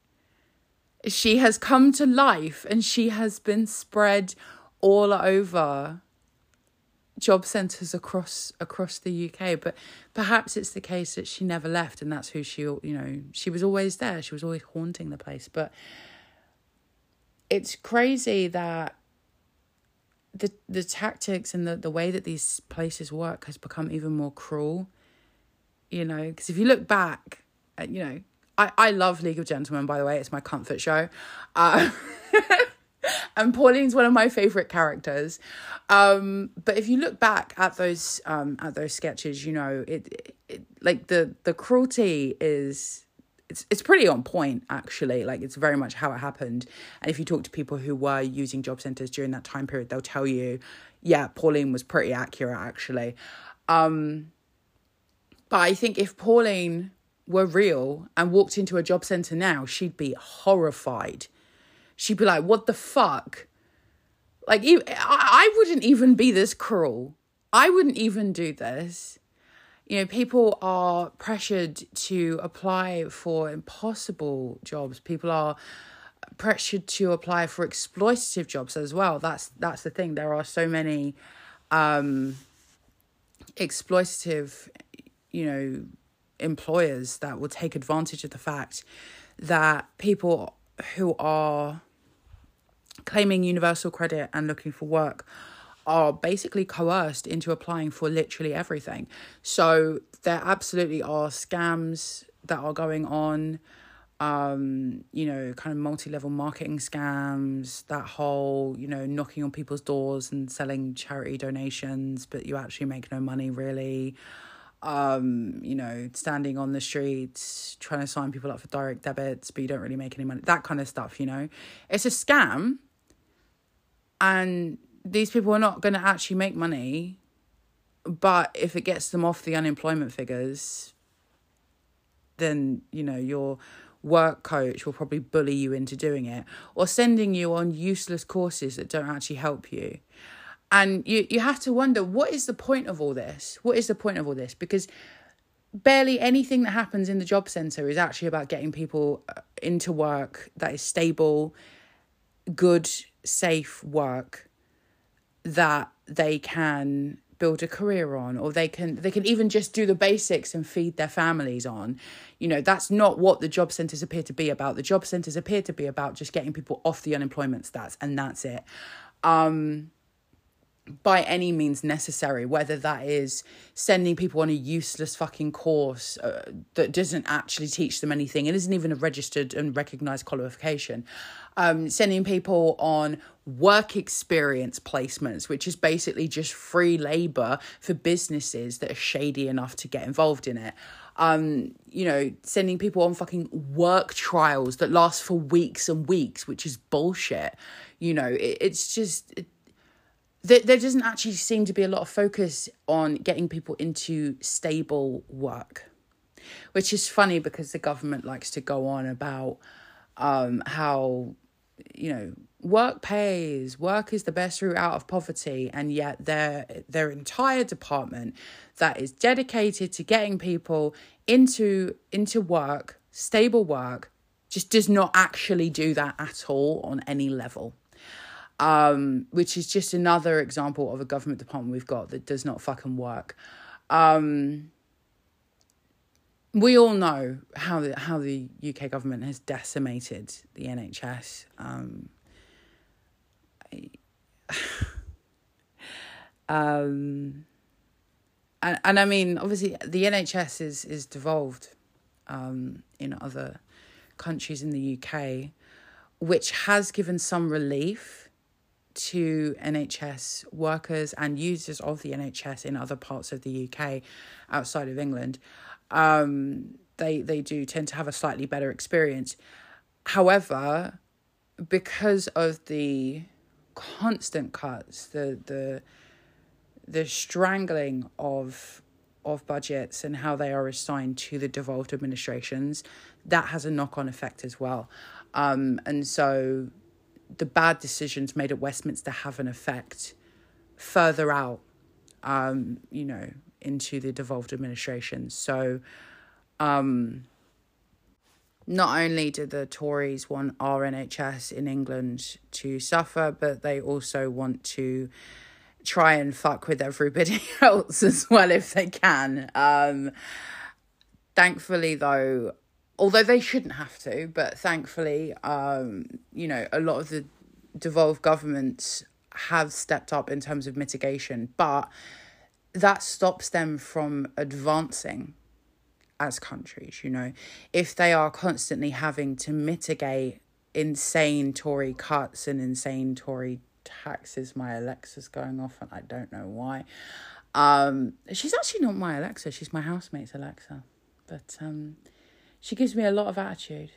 she has come to life and she has been spread all over job centres across the UK, but perhaps it's the case that she never left and that's who she, you know, she was always there, she was always haunting the place. But it's crazy that the tactics and the way that these places work has become even more cruel, you know, because if you look back, you know, I love League of Gentlemen, by the way, it's my comfort show. And Pauline's one of my favourite characters. But if you look back at those sketches, you know, it like the cruelty is it's pretty on point, actually. Like, it's very much how it happened. And if you talk to people who were using job centres during that time period, they'll tell you, yeah, Pauline was pretty accurate, actually. But I think if Pauline were real and walked into a job centre now, she'd be horrified. She'd be like, what the fuck? Like, I wouldn't even be this cruel. I wouldn't even do this. You know, people are pressured to apply for impossible jobs. People are pressured to apply for exploitative jobs as well. That's the thing. There are so many exploitative, you know, employers that will take advantage of the fact that people who are claiming universal credit and looking for work are basically coerced into applying for literally everything. So there absolutely are scams that are going on, you know, kind of multi-level marketing scams, that whole, you know, knocking on people's doors and selling charity donations, but you actually make no money really. You know, standing on the streets, trying to sign people up for direct debits, but you don't really make any money, that kind of stuff, you know. It's a scam. And these people are not going to actually make money, but if it gets them off the unemployment figures, then, you know, your work coach will probably bully you into doing it or sending you on useless courses that don't actually help you. And you have to wonder, what is the point of all this? What is the point of all this? Because barely anything that happens in the job centre is actually about getting people into work that is stable, good, safe work that they can build a career on, or they can even just do the basics and feed their families on. You know, that's not what the job centres appear to be about. The job centres appear to be about just getting people off the unemployment stats, and that's it. By any means necessary, whether that is sending people on a useless fucking course that doesn't actually teach them anything. It isn't even a registered and recognised qualification. Sending people on work experience placements, which is basically just free labour for businesses that are shady enough to get involved in it. You know, sending people on fucking work trials that last for weeks and weeks, which is bullshit. You know, it's just... There doesn't actually seem to be a lot of focus on getting people into stable work, which is funny because the government likes to go on about how, you know, work pays, work is the best route out of poverty. And yet their entire department that is dedicated to getting people into work, stable work, just does not actually do that at all on any level. Which is just another example of a government department we've got that does not fucking work. We all know how the UK government has decimated the NHS. And I mean, obviously, the NHS is devolved in other countries in the UK, which has given some relief to NHS workers and users of the NHS in other parts of the UK outside of England. They do tend to have a slightly better experience. However, because of the constant cuts, the strangling of budgets and how they are assigned to the devolved administrations, that has a knock-on effect as well. And so the bad decisions made at Westminster have an effect further out, you know, into the devolved administration. So not only did the Tories want our NHS in England to suffer, but they also want to try and fuck with everybody else as well if they can. Thankfully, though, although they shouldn't have to, but thankfully, you know, a lot of the devolved governments have stepped up in terms of mitigation, but that stops them from advancing as countries, you know. If they are constantly having to mitigate insane Tory cuts and insane Tory taxes, my Alexa's going off and I don't know why. She's actually not my Alexa, she's my housemate's Alexa, but... She gives me a lot of attitude.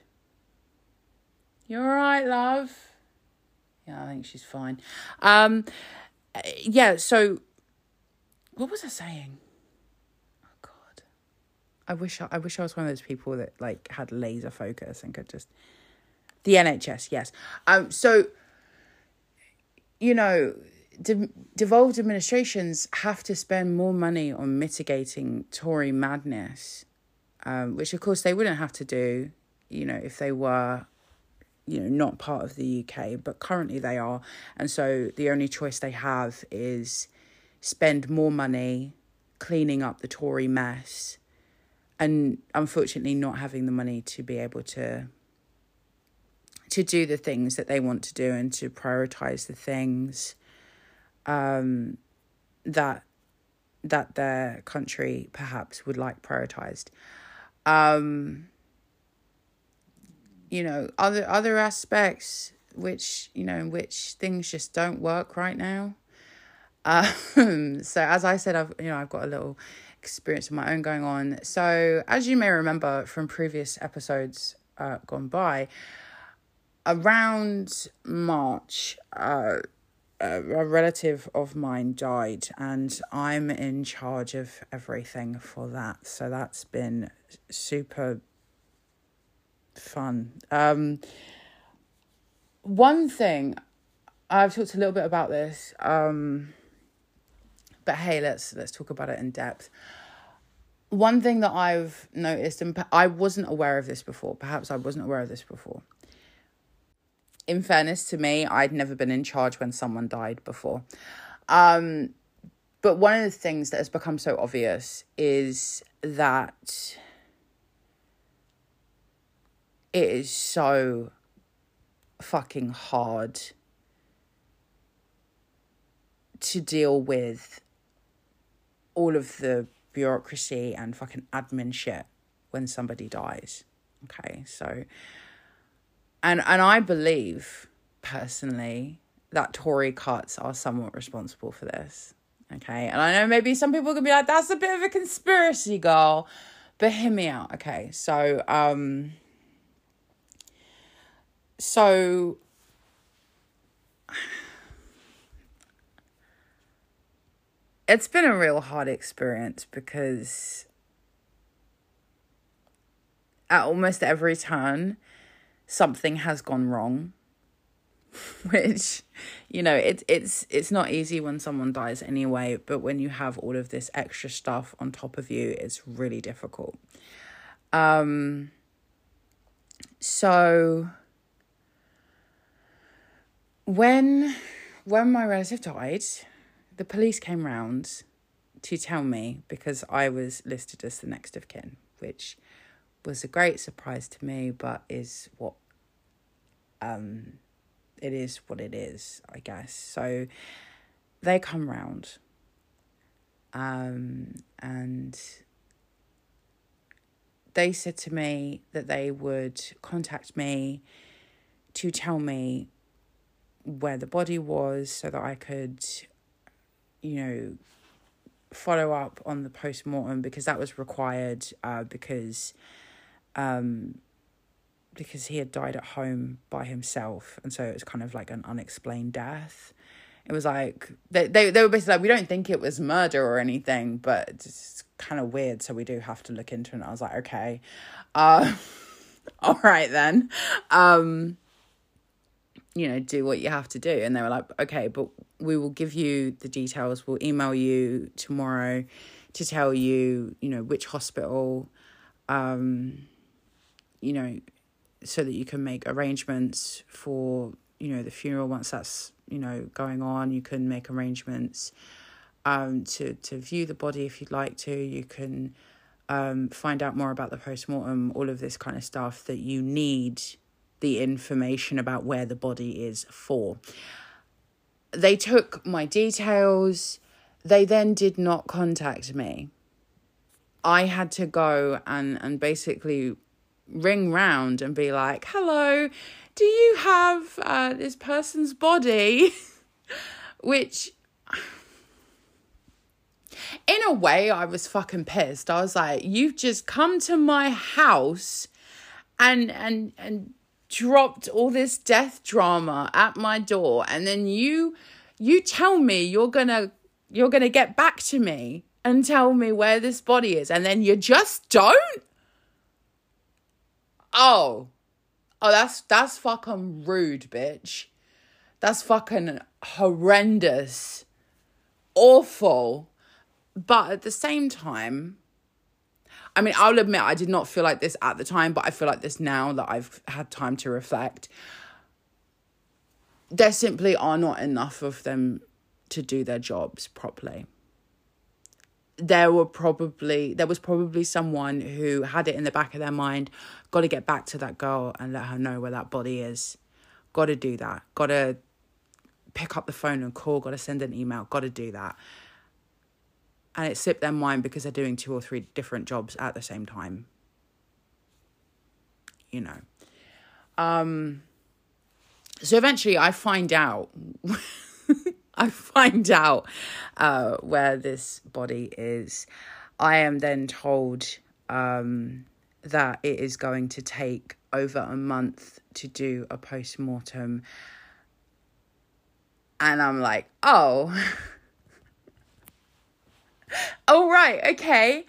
You all right, love? Yeah, I think she's fine. So what was I saying? Oh, God. I wish I was one of those people that like had laser focus and could just. The NHS, yes. So, you know, devolved administrations have to spend more money on mitigating Tory madness, which of course they wouldn't have to do, you know, if they were, you know, not part of the UK, but currently they are. And so the only choice they have is spend more money cleaning up the Tory mess and unfortunately not having the money to be able to do the things that they want to do and to prioritise the things that their country perhaps would like prioritised. You know, other aspects which things just don't work right now. So as I said, I've got a little experience of my own going on. So as you may remember from previous episodes gone by, around March, a relative of mine died, and I'm in charge of everything for that. So that's been super fun. One thing, I've talked a little bit about this, but hey, let's talk about it in depth. One thing that I've noticed, and perhaps I wasn't aware of this before, in fairness to me, I'd never been in charge when someone died before. But one of the things that has become so obvious is that it is so fucking hard to deal with all of the bureaucracy and fucking admin shit when somebody dies. Okay, so... And I believe, personally, that Tory cuts are somewhat responsible for this, okay? And I know maybe some people can be like, that's a bit of a conspiracy, girl. But hear me out, okay? So, it's been a real hard experience because at almost every turn... something has gone wrong, which, you know, it's not easy when someone dies anyway, but when you have all of this extra stuff on top of you, it's really difficult. So when my relative died, the police came round to tell me because I was listed as the next of kin, which was a great surprise to me, but it is what it is, I guess. So they come round, and they said to me that they would contact me to tell me where the body was so that I could, you know, follow up on the post-mortem because that was required, because he had died at home by himself, and so it was kind of like an unexplained death. It was like they were basically like, we don't think it was murder or anything, but it's kind of weird, so we do have to look into it. And I was like, okay, all right then, you know, do what you have to do. And they were like, okay, but we will give you the details. We'll email you tomorrow to tell you, you know, which hospital, you know, so that you can make arrangements for, you know, the funeral. Once that's, you know, going on, you can make arrangements to view the body if you'd like to. You can find out more about the post-mortem, all of this kind of stuff that you need the information about where the body is for. They took my details. They then did not contact me. I had to go and basically ring round and be like, hello, do you have this person's body? Which, in a way, I was fucking pissed. I was like, you've just come to my house and dropped all this death drama at my door, and then you tell me you're gonna get back to me and tell me where this body is, and then you just don't? Oh, that's fucking rude, bitch. That's fucking horrendous, awful. But at the same time, I mean, I'll admit I did not feel like this at the time, but I feel like this now that I've had time to reflect. There simply are not enough of them to do their jobs properly. There was probably someone who had it in the back of their mind, got to get back to that girl and let her know where that body is. Got to do that. Got to pick up the phone and call. Got to send an email. Got to do that. And it slipped their mind because they're doing 2 or 3 different jobs at the same time. You know. So eventually I find out. I find out where this body is. I am then told that it is going to take over a month to do a post-mortem. And I'm like, oh... Oh, right, okay.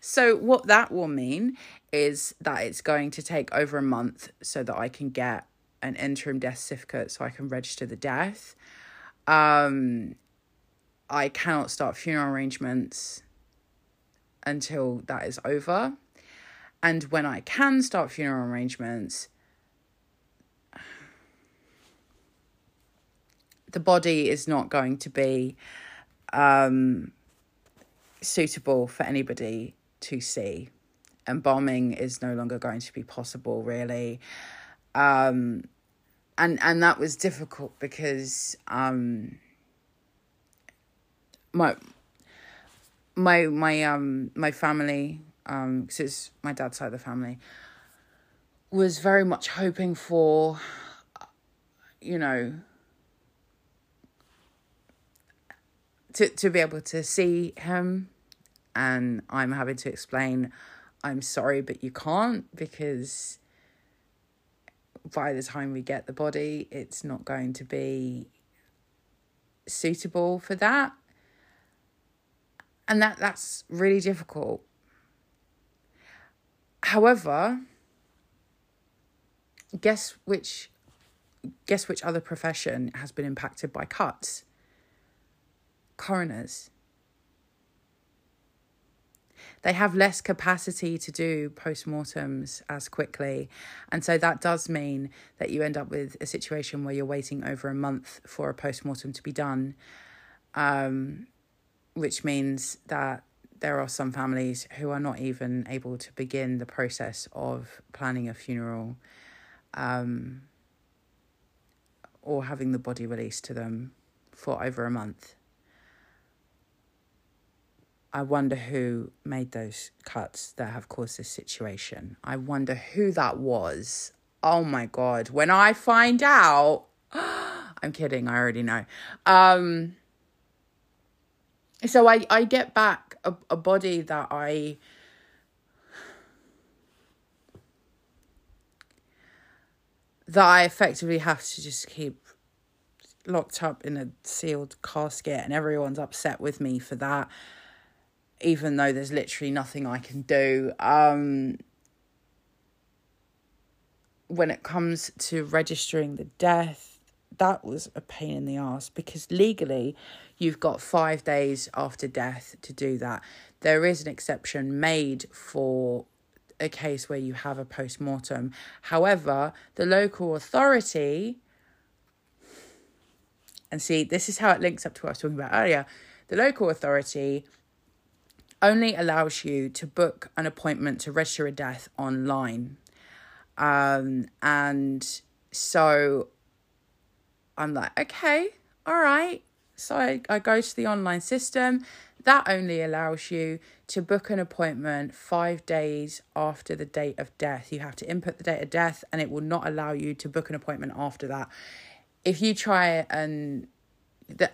So what that will mean is that it's going to take over a month so that I can get an interim death certificate so I can register the death. I cannot start funeral arrangements until that is over. And when I can start funeral arrangements, the body is not going to be... suitable for anybody to see. Embalming is no longer going to be possible, really. And that was difficult because my family, because it's my dad's side of the family, was very much hoping for, you know, to be able to see him. And I'm having to explain, I'm sorry, but you can't, because by the time we get the body, it's not going to be suitable for that. And that's really difficult. However, guess which other profession has been impacted by cuts? Coroners. They have less capacity to do post-mortems as quickly, and so that does mean that you end up with a situation where you're waiting over a month for a post-mortem to be done, which means that there are some families who are not even able to begin the process of planning a funeral, or having the body released to them for over a month. I wonder who made those cuts that have caused this situation. I wonder who that was. Oh my God. When I find out... I'm kidding, I already know. So I get back a body that I effectively have to just keep locked up in a sealed casket, and everyone's upset with me for that, even though there's literally nothing I can do. When it comes to registering the death, that was a pain in the ass, because legally you've got 5 days after death to do that. There is an exception made for a case where you have a post-mortem. However, the local authority, and see, this is how it links up to what I was talking about earlier, the local authority only allows you to book an appointment to register a death online. And so I'm like, okay, all right. So I go to the online system. That only allows you to book an appointment 5 days after the date of death. You have to input the date of death, and it will not allow you to book an appointment after that. If you try and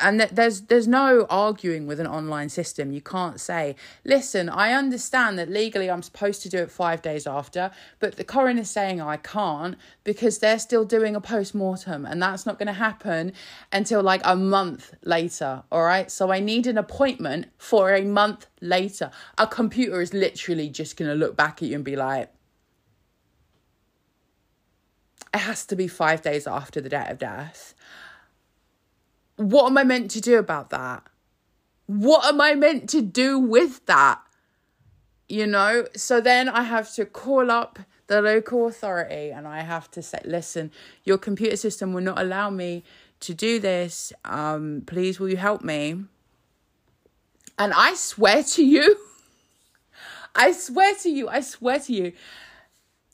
And there's no arguing with an online system. You can't say, listen, I understand that legally I'm supposed to do it 5 days after, but the coroner's saying I can't because they're still doing a post-mortem, and that's not going to happen until like a month later, all right? So I need an appointment for a month later. A computer is literally just going to look back at you and be like, it has to be 5 days after the date of death. What am I meant to do about that? What am I meant to do with that? You know, so then I have to call up the local authority and I have to say, listen, your computer system will not allow me to do this. Please, will you help me? And I swear to you, I swear to you,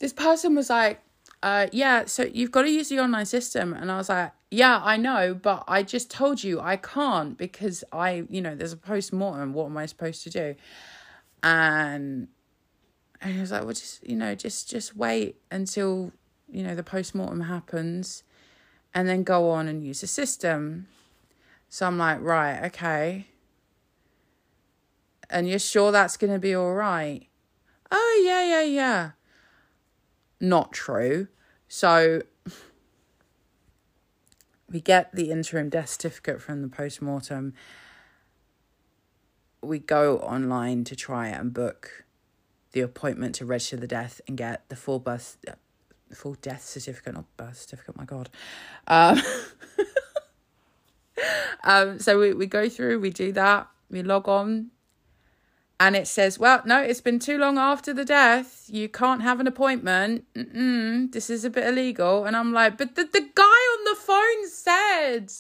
this person was like, yeah, so you've got to use the online system. And I was like, yeah, I know, but I just told you I can't because there's a post-mortem. What am I supposed to do? And he was like, well, just wait until, the post-mortem happens and then go on and use the system. So I'm like, right, okay. And you're sure that's going to be all right? Oh, yeah. Not true. So we get the interim death certificate from the post-mortem. We go online to try and book the appointment to register the death and get the full death certificate, not birth certificate, my God. So we go through, we do that, we log on. And it says, well, no, it's been too long after the death. You can't have an appointment. This is a bit illegal. And I'm like, but the guy on the phone said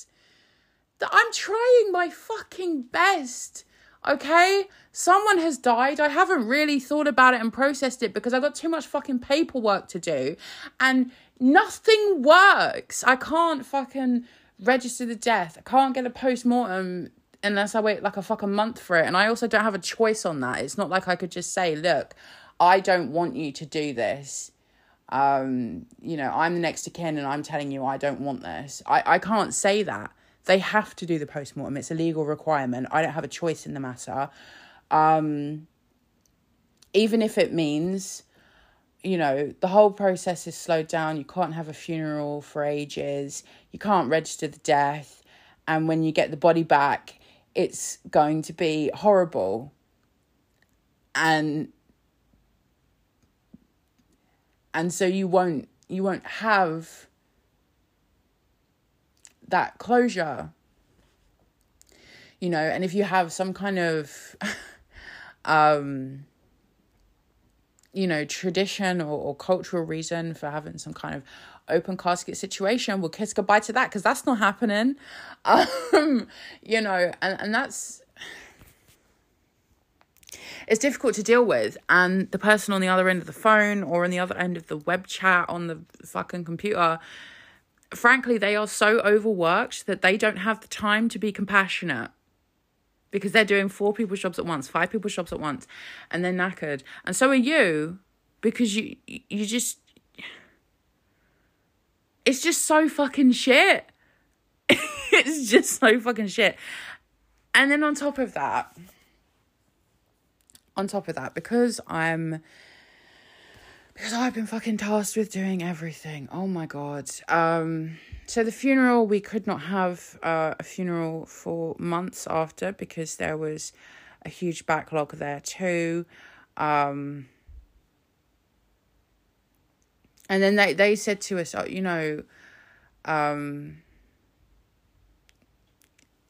that I'm trying my fucking best. Okay? Someone has died. I haven't really thought about it and processed it because I've got too much fucking paperwork to do. And nothing works. I can't fucking register the death. I can't get a post-mortem unless I wait like a fucking month for it. And I also don't have a choice on that. It's not like I could just say, look, I don't want you to do this. I'm the next of kin and I'm telling you I don't want this. I can't say that. They have to do the post-mortem. It's a legal requirement. I don't have a choice in the matter. Even if it means, the whole process is slowed down. You can't have a funeral for ages. You can't register the death. And when you get the body back, it's going to be horrible. And so you won't have that closure. And if you have some kind of tradition or cultural reason for having some kind of open casket situation, we'll kiss goodbye to that because that's not happening. And that's, it's difficult to deal with. And the person on the other end of the phone or on the other end of the web chat on the fucking computer, frankly, they are so overworked that they don't have the time to be compassionate. Because they're doing 4 people's jobs at once, 5 people's jobs at once, and they're knackered. And so are you, because you just... It's just so fucking shit. It's just so fucking shit. And then on top of that, because I've been fucking tasked with doing everything. Oh my God. So the funeral, we could not have a funeral for months after because there was a huge backlog there too. And then they said to us,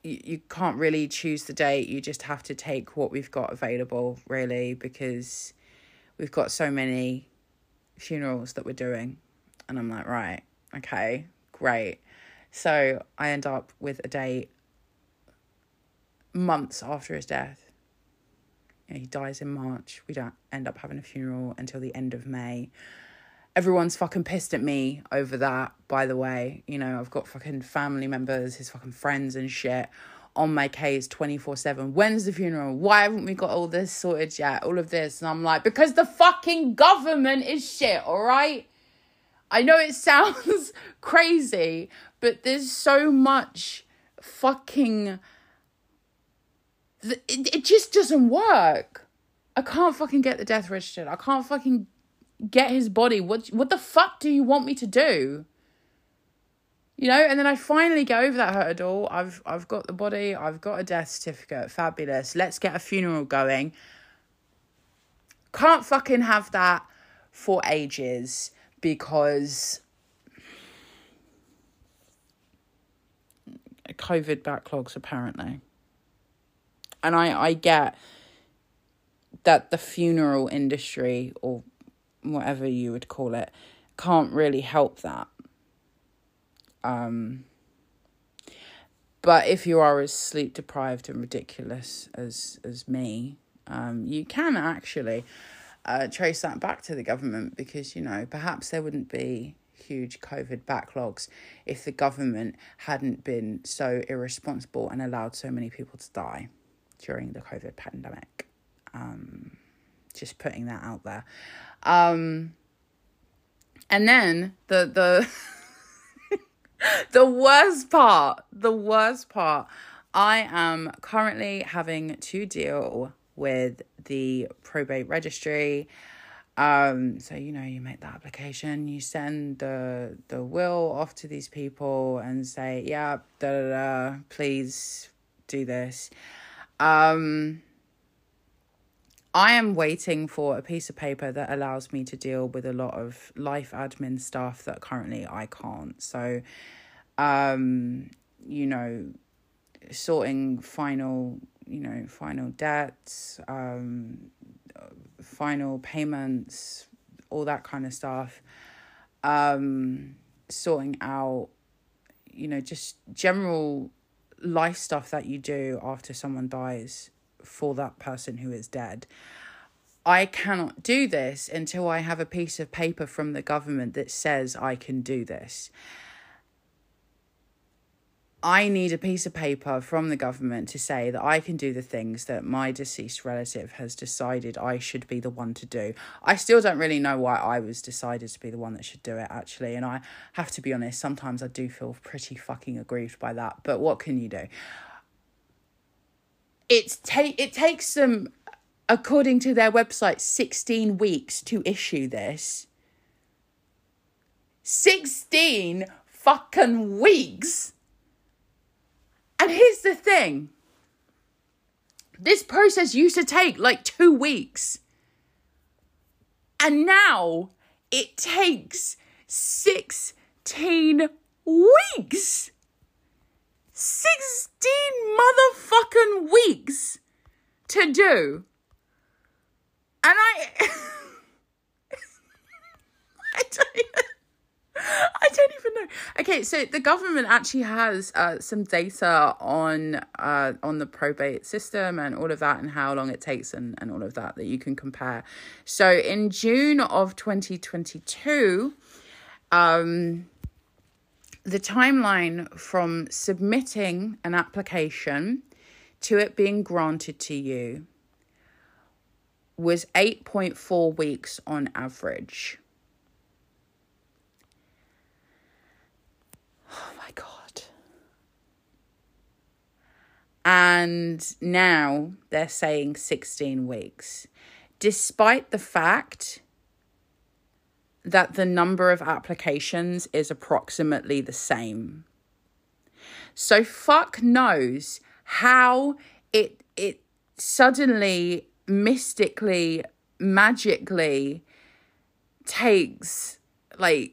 you can't really choose the date. You just have to take what we've got available, really, because we've got so many funerals that we're doing. And I'm like, right, okay, great. So I end up with a date months after his death. He dies in March. We don't end up having a funeral until the end of May. Everyone's fucking pissed at me over that, by the way. I've got fucking family members, his fucking friends and shit on my case 24/7. When's the funeral? Why haven't we got all this sorted yet? All of this. And I'm like, because the fucking government is shit, all right? I know it sounds crazy, but there's so much fucking... It just doesn't work. I can't fucking get the death registered. I can't fucking get his body. What the fuck do you want me to do? You know, and then I finally get over that hurdle. I've got the body. I've got a death certificate. Fabulous. Let's get a funeral going. Can't fucking have that for ages because COVID backlogs apparently. And I get that the funeral industry, or whatever you would call it, can't really help that. But if you are as sleep deprived and ridiculous as me, you can actually trace that back to the government because, you know, perhaps there wouldn't be huge COVID backlogs if the government hadn't been so irresponsible and allowed so many people to die during the COVID pandemic. Just putting that out there. And then the The worst part, I am currently having to deal with the probate registry. So, you know, you make the application, you send the will off to these people and say, yeah, please do this. I am waiting for a piece of paper that allows me to deal with a lot of life admin stuff that currently I can't. So, you know, sorting final debts, final payments, all that kind of stuff. Sorting out, you know, just general life stuff that you do after someone dies for that person who is dead. I cannot do this until I have a piece of paper from the government that says I can do this. I need a piece of paper from the government to say that I can do the things that my deceased relative has decided I should be the one to do. I still don't really know why I was decided to be the one that should do it, actually. And I have to be honest, sometimes I do feel pretty fucking aggrieved by that. But what can you do? It takes them, according to their website, 16 weeks to issue this. 16 fucking weeks. And here's the thing. This process used to take like 2 weeks. And now it takes 16 weeks. 16 motherfucking weeks to do. And I don't even know. Okay, so the government actually has some data on the probate system and all of that and how long it takes and all of that you can compare. So in June of 2022, the timeline from submitting an application to it being granted to you was 8.4 weeks on average. Oh my God. And now they're saying 16 weeks, despite the fact that the number of applications is approximately the same. So fuck knows how it suddenly, mystically, magically takes like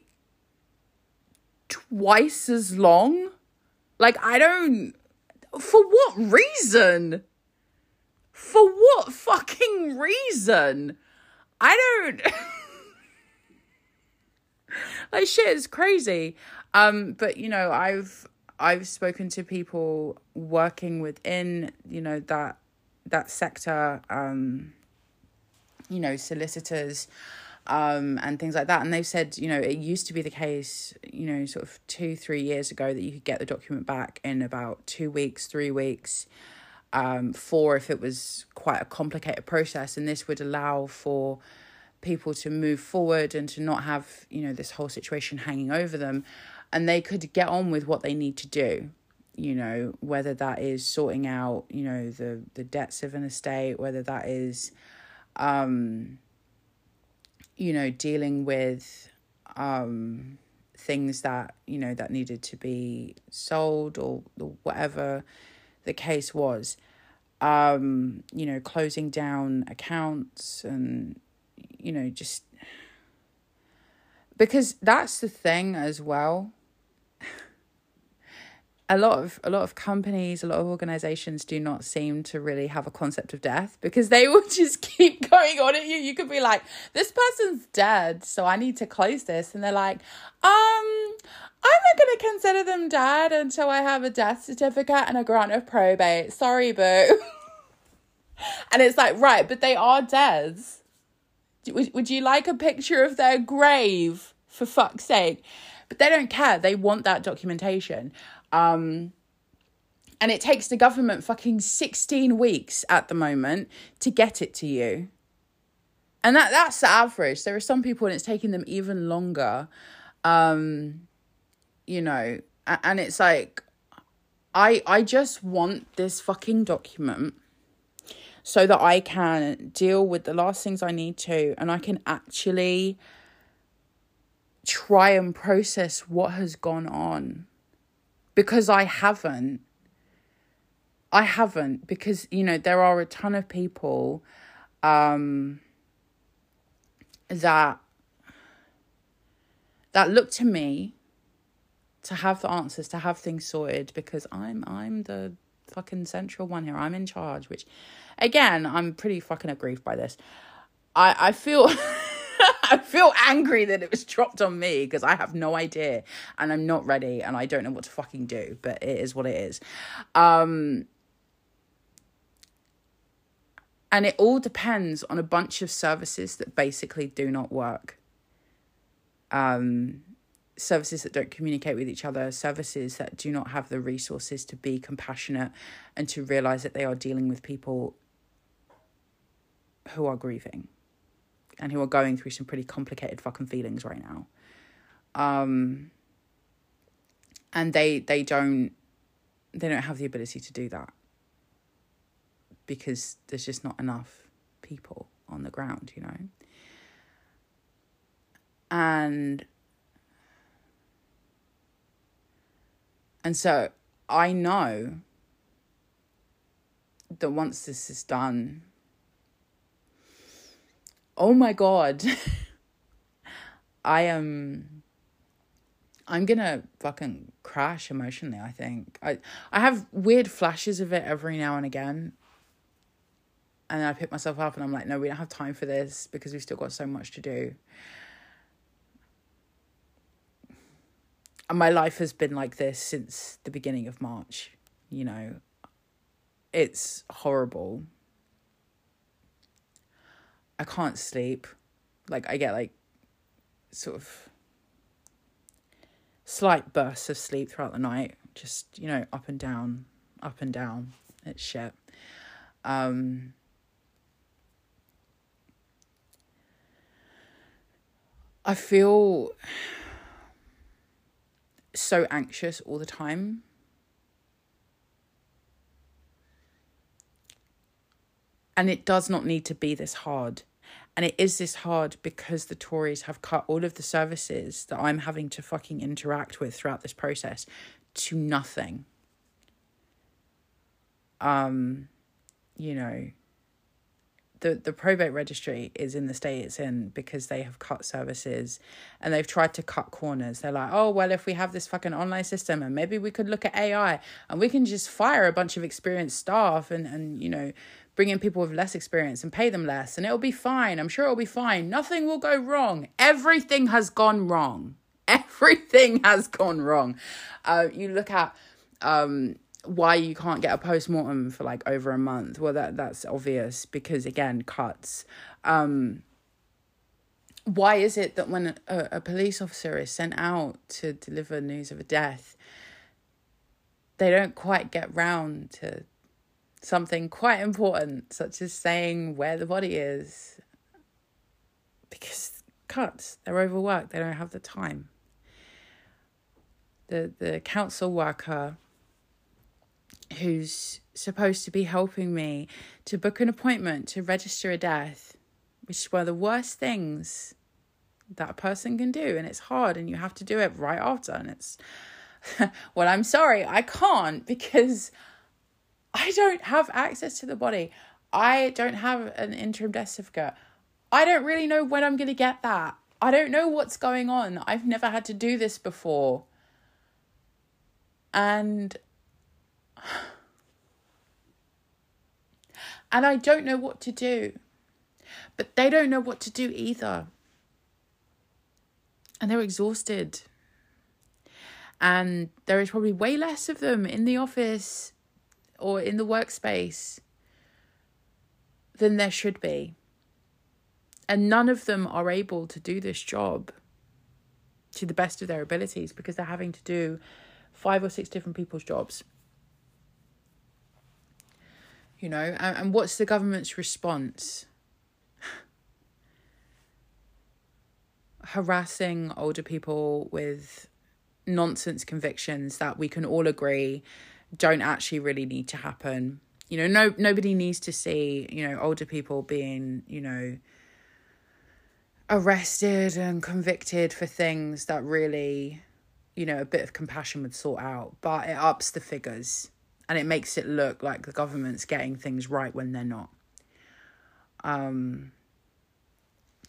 twice as long. Like, I don't... For what reason? For what fucking reason? I don't... Like, shit is crazy. But, you know, I've spoken to people working within, you know, that sector, you know, solicitors, and things like that. And they've said, you know, it used to be the case, you know, sort of 2-3 years ago that you could get the document back in about 2 weeks, 3 weeks, 4 if it was quite a complicated process. And this would allow for people to move forward and to not have, you know, this whole situation hanging over them, and they could get on with what they need to do. you know, whether that is sorting out, you know, the debts of an estate, whether that is, you know, dealing with things that, you know, that needed to be sold or whatever the case was, you know, closing down accounts and, you know, just... Because that's the thing as well. A lot of companies, a lot of organisations do not seem to really have a concept of death because they will just keep going on at you. You could be like, this person's dead, so I need to close this. And they're like, I'm not going to consider them dead until I have a death certificate and a grant of probate. Sorry, boo. And it's like, right, but they are dead. Would you like a picture of their grave, for fuck's sake? But they don't care. They want that documentation. And it takes the government fucking 16 weeks at the moment to get it to you. And that's the average. There are some people and it's taking them even longer. You know, and it's like, I just want this fucking document so that I can deal with the last things I need to and I can actually try and process what has gone on. Because I haven't, because, you know, there are a ton of people that look to me to have the answers, to have things sorted, because I'm the fucking central one here. I'm in charge, which, again, I'm pretty fucking aggrieved by this. I feel... I feel angry that it was dropped on me because I have no idea and I'm not ready and I don't know what to fucking do, but it is what it is. And it all depends on a bunch of services that basically do not work. Services that don't communicate with each other, services that do not have the resources to be compassionate and to realise that they are dealing with people who are grieving. And who are going through some pretty complicated fucking feelings right now. And they don't have the ability to do that. Because there's just not enough people on the ground, you know. And so I know that once this is done... Oh my God, I'm gonna fucking crash emotionally, I think. I have weird flashes of it every now and again. And then I pick myself up and I'm like, no, we don't have time for this because we've still got so much to do. And my life has been like this since the beginning of March, you know. It's horrible. I can't sleep. Like, I get, like, sort of slight bursts of sleep throughout the night. Just, you know, up and down, up and down. It's shit. I feel so anxious all the time. And it does not need to be this hard. And it is this hard because the Tories have cut all of the services that I'm having to fucking interact with throughout this process to nothing. You know, the probate registry is in the state it's in because they have cut services and they've tried to cut corners. They're like, oh, well, if we have this fucking online system and maybe we could look at AI and we can just fire a bunch of experienced staff and you know... Bring in people with less experience and pay them less and it'll be fine. I'm sure it'll be fine. Nothing will go wrong. Everything has gone wrong. Everything has gone wrong. You look at why you can't get a post-mortem for like over a month. Well, that's obvious because, again, cuts. Why is it that when a police officer is sent out to deliver news of a death, they don't quite get round to... something quite important, such as saying where the body is, because cuts, they're overworked, they don't have the time. The council worker who's supposed to be helping me to book an appointment to register a death, which is one of the worst things that a person can do. And it's hard and you have to do it right after. And it's, well, I'm sorry, I can't, because I don't have access to the body. I don't have an interim death certificate. I don't really know when I'm going to get that. I don't know what's going on. I've never had to do this before. And I don't know what to do. But they don't know what to do either. And they're exhausted. And there is probably way less of them in the office or in the workspace than there should be. And none of them are able to do this job to the best of their abilities because they're having to do 5 or 6 different people's jobs. You know, and what's the government's response? Harassing older people with nonsense convictions that we can all agree don't actually really need to happen. You know, nobody needs to see, you know, older people being, you know, arrested and convicted for things that really, you know, a bit of compassion would sort out. But it ups the figures and it makes it look like the government's getting things right when they're not.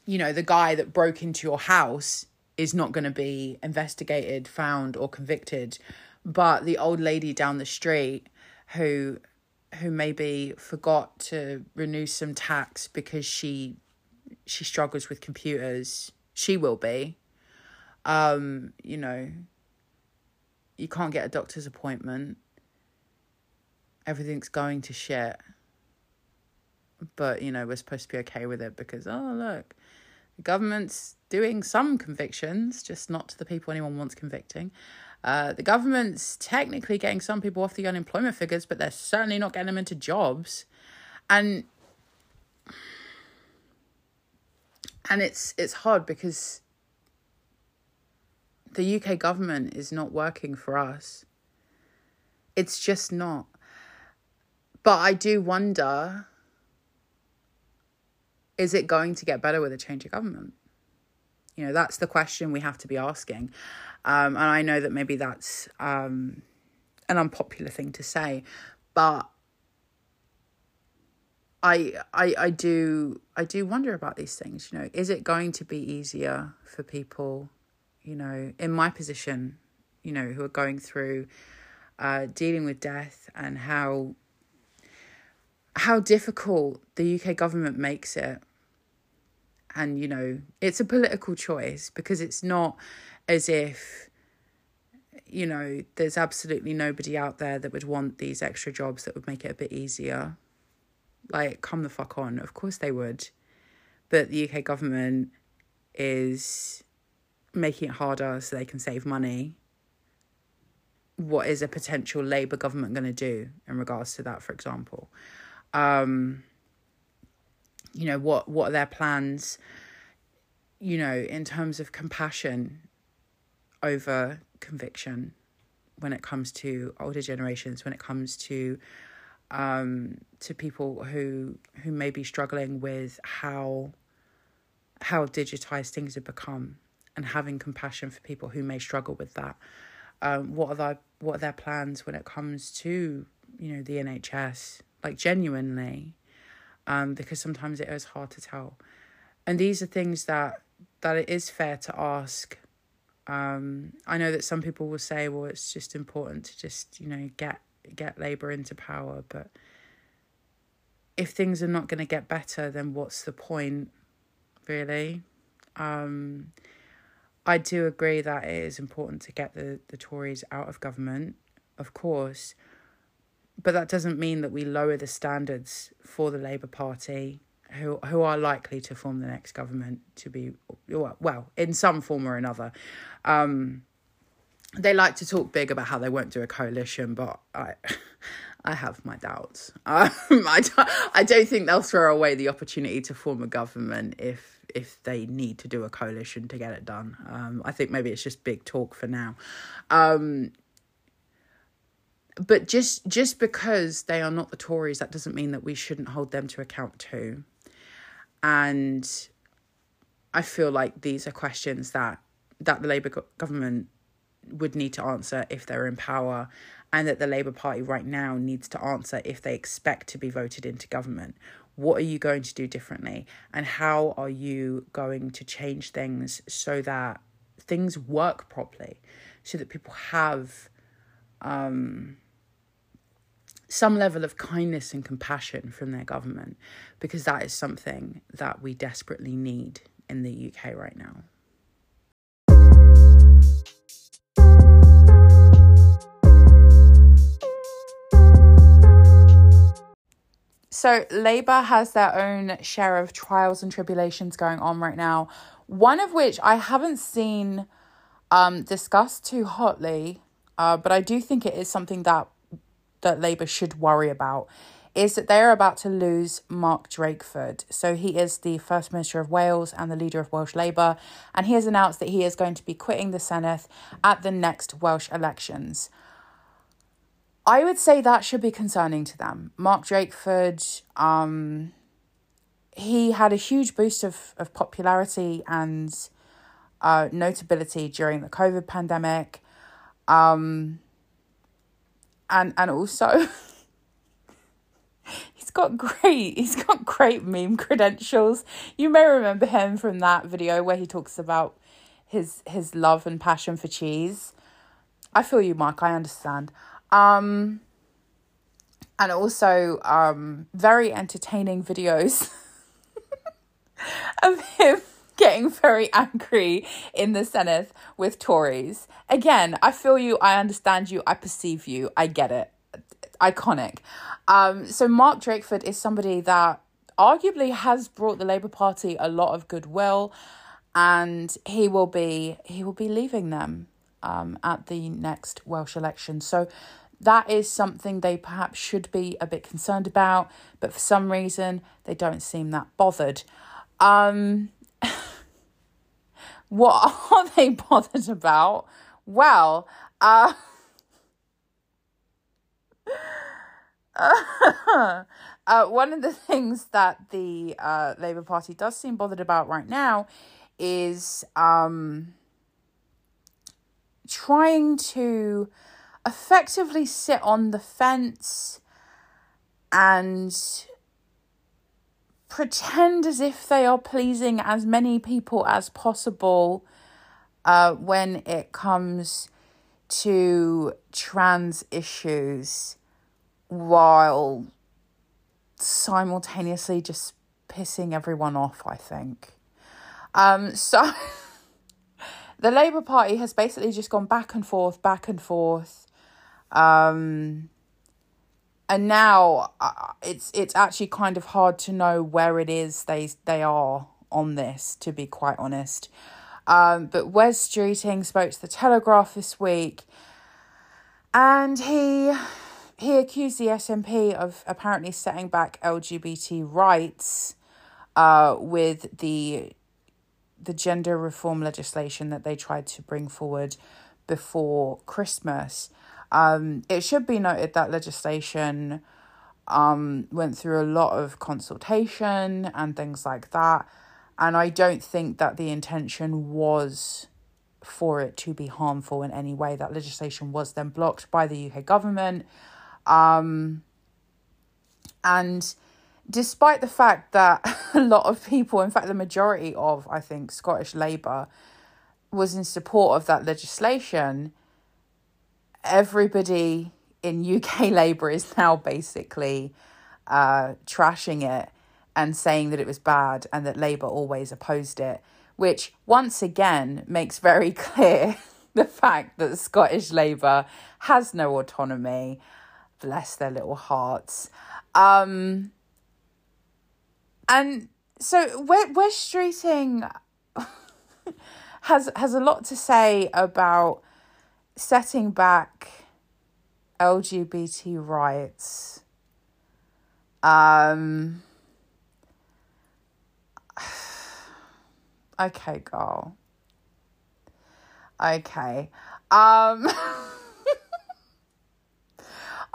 You know, the guy that broke into your house is not going to be investigated, found or convicted. But the old lady down the street who maybe forgot to renew some tax because she struggles with computers, she will be. You know, you can't get a doctor's appointment. Everything's going to shit. But, you know, we're supposed to be okay with it because, oh, look, the government's doing some convictions, just not to the people anyone wants convicting. The government's technically getting some people off the unemployment figures, but they're certainly not getting them into jobs. And it's hard because the UK government is not working for us. It's just not. But I do wonder, is it going to get better with a change of government? You know, that's the question we have to be asking. And I know that maybe that's an unpopular thing to say, but I do wonder about these things. You know, is it going to be easier for people, you know, in my position, you know, who are going through dealing with death and how difficult the UK government makes it. And, you know, it's a political choice because it's not as if, you know, there's absolutely nobody out there that would want these extra jobs that would make it a bit easier. Like, come the fuck on. Of course they would. But the UK government is making it harder so they can save money. What is a potential Labour government going to do in regards to that, for example? You know, what are their plans, you know, in terms of compassion over conviction when it comes to older generations, when it comes to people who may be struggling with how digitized things have become and having compassion for people who may struggle with that. What are their plans when it comes to, you know, the NHS? Like, genuinely, because sometimes it is hard to tell. And these are things that it is fair to ask. I know that some people will say, well, it's just important to just, you know, get Labour into power. But if things are not going to get better, then what's the point, really? I do agree that it is important to get the Tories out of government, of course. But that doesn't mean that we lower the standards for the Labour Party, who are likely to form the next government to be, well, in some form or another. They like to talk big about how they won't do a coalition, but I have my doubts. I don't think they'll throw away the opportunity to form a government if they need to do a coalition to get it done. I think maybe it's just big talk for now. But just because they are not the Tories, that doesn't mean that we shouldn't hold them to account too. And I feel like these are questions that the Labour government would need to answer if they're in power, and that the Labour Party right now needs to answer if they expect to be voted into government. What are you going to do differently? And how are you going to change things so that things work properly, so that people have some level of kindness and compassion from their government? Because that is something that we desperately need in the UK right now. So Labour has their own share of trials and tribulations going on right now, one of which I haven't seen discussed too hotly, but I do think it is something that Labour should worry about, is that they are about to lose Mark Drakeford. So he is the First Minister of Wales and the leader of Welsh Labour, and he has announced that he is going to be quitting the Senedd at the next Welsh elections. I would say that should be concerning to them. Mark Drakeford, he had a huge boost of popularity and notability during the COVID pandemic. And also, he's got great meme credentials. You may remember him from that video where he talks about his love and passion for cheese. I feel you, Mark, I understand. And also, very entertaining videos of him getting very angry in the Senedd with Tories. Again, I feel you, I understand you, I perceive you, I get it. Iconic. So Mark Drakeford is somebody that arguably has brought the Labour Party a lot of goodwill, and he will be leaving them at the next Welsh election. So that is something they perhaps should be a bit concerned about, but for some reason, they don't seem that bothered. What are they bothered about? Well, one of the things that the Labour Party does seem bothered about right now is trying to effectively sit on the fence and pretend as if they are pleasing as many people as possible when it comes to trans issues, while simultaneously just pissing everyone off, I think. So the Labour Party has basically just gone back and forth. And now it's actually kind of hard to know where it is they are on this, to be quite honest. But Wes Streeting spoke to The Telegraph this week, and he accused the SNP of apparently setting back LGBT rights with the gender reform legislation that they tried to bring forward before Christmas. It should be noted that legislation went through a lot of consultation and things like that, and I don't think that the intention was for it to be harmful in any way. That legislation was then blocked by the UK government, and despite the fact that a lot of people, in fact the majority of, I think, Scottish Labour was in support of that legislation, everybody in UK Labour is now basically trashing it and saying that it was bad and that Labour always opposed it, which once again makes very clear the fact that Scottish Labour has no autonomy. Bless their little hearts. And so Wes Streeting has a lot to say about setting back LGBT rights. Okay, girl. Okay.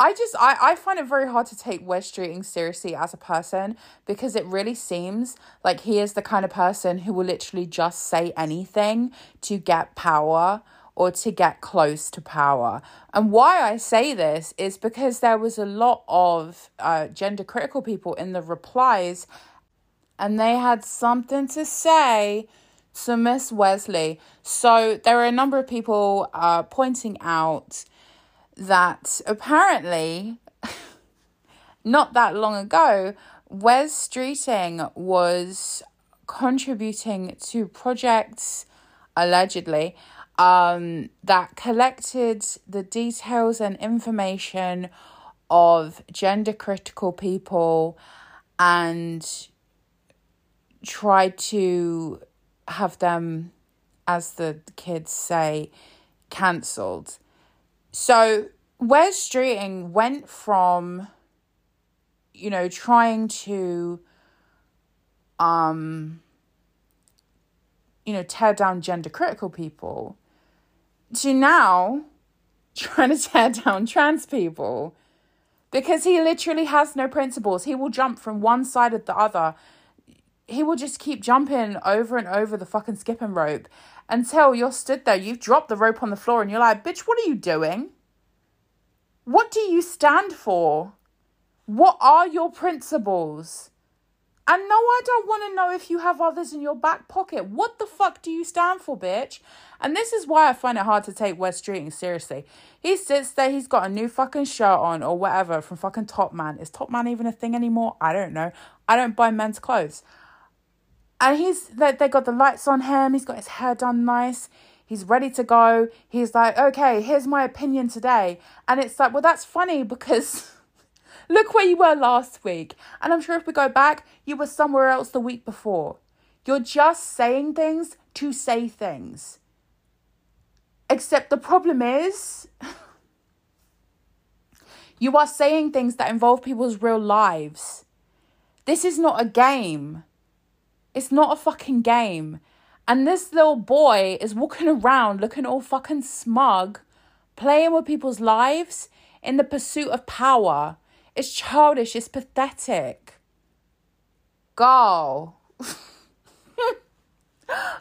I find it very hard to take Wes Streeting seriously as a person, because it really seems like he is the kind of person who will literally just say anything to get power or to get close to power. And why I say this is because there was a lot of gender critical people in the replies, and they had something to say to Miss Wesley. So there are a number of people pointing out that apparently not that long ago, Wes Streeting was contributing to projects, allegedly, that collected the details and information of gender critical people and tried to have them, as the kids say, cancelled. So Wes Streeting went from, you know, trying to, you know, tear down gender critical people, to now trying to tear down trans people, because he literally has no principles. He will jump from one side to the other. He will just keep jumping over and over the fucking skipping rope until you're stood there. You've dropped the rope on the floor and you're like, bitch, what are you doing? What do you stand for? What are your principles? And no, I don't want to know if you have others in your back pocket. What the fuck do you stand for, bitch? And this is why I find it hard to take Wes Streeting seriously. He sits there, he's got a new fucking shirt on or whatever from fucking Top Man. Is Top Man even a thing anymore? I don't know. I don't buy men's clothes. And he's like, they got the lights on him. He's got his hair done nice. He's ready to go. He's like, okay, here's my opinion today. And it's like, well, that's funny because... look where you were last week. And I'm sure if we go back, you were somewhere else the week before. You're just saying things to say things. Except the problem is, you are saying things that involve people's real lives. This is not a game. It's not a fucking game. And this little boy is walking around looking all fucking smug, playing with people's lives in the pursuit of power. It's childish. It's pathetic. Girl.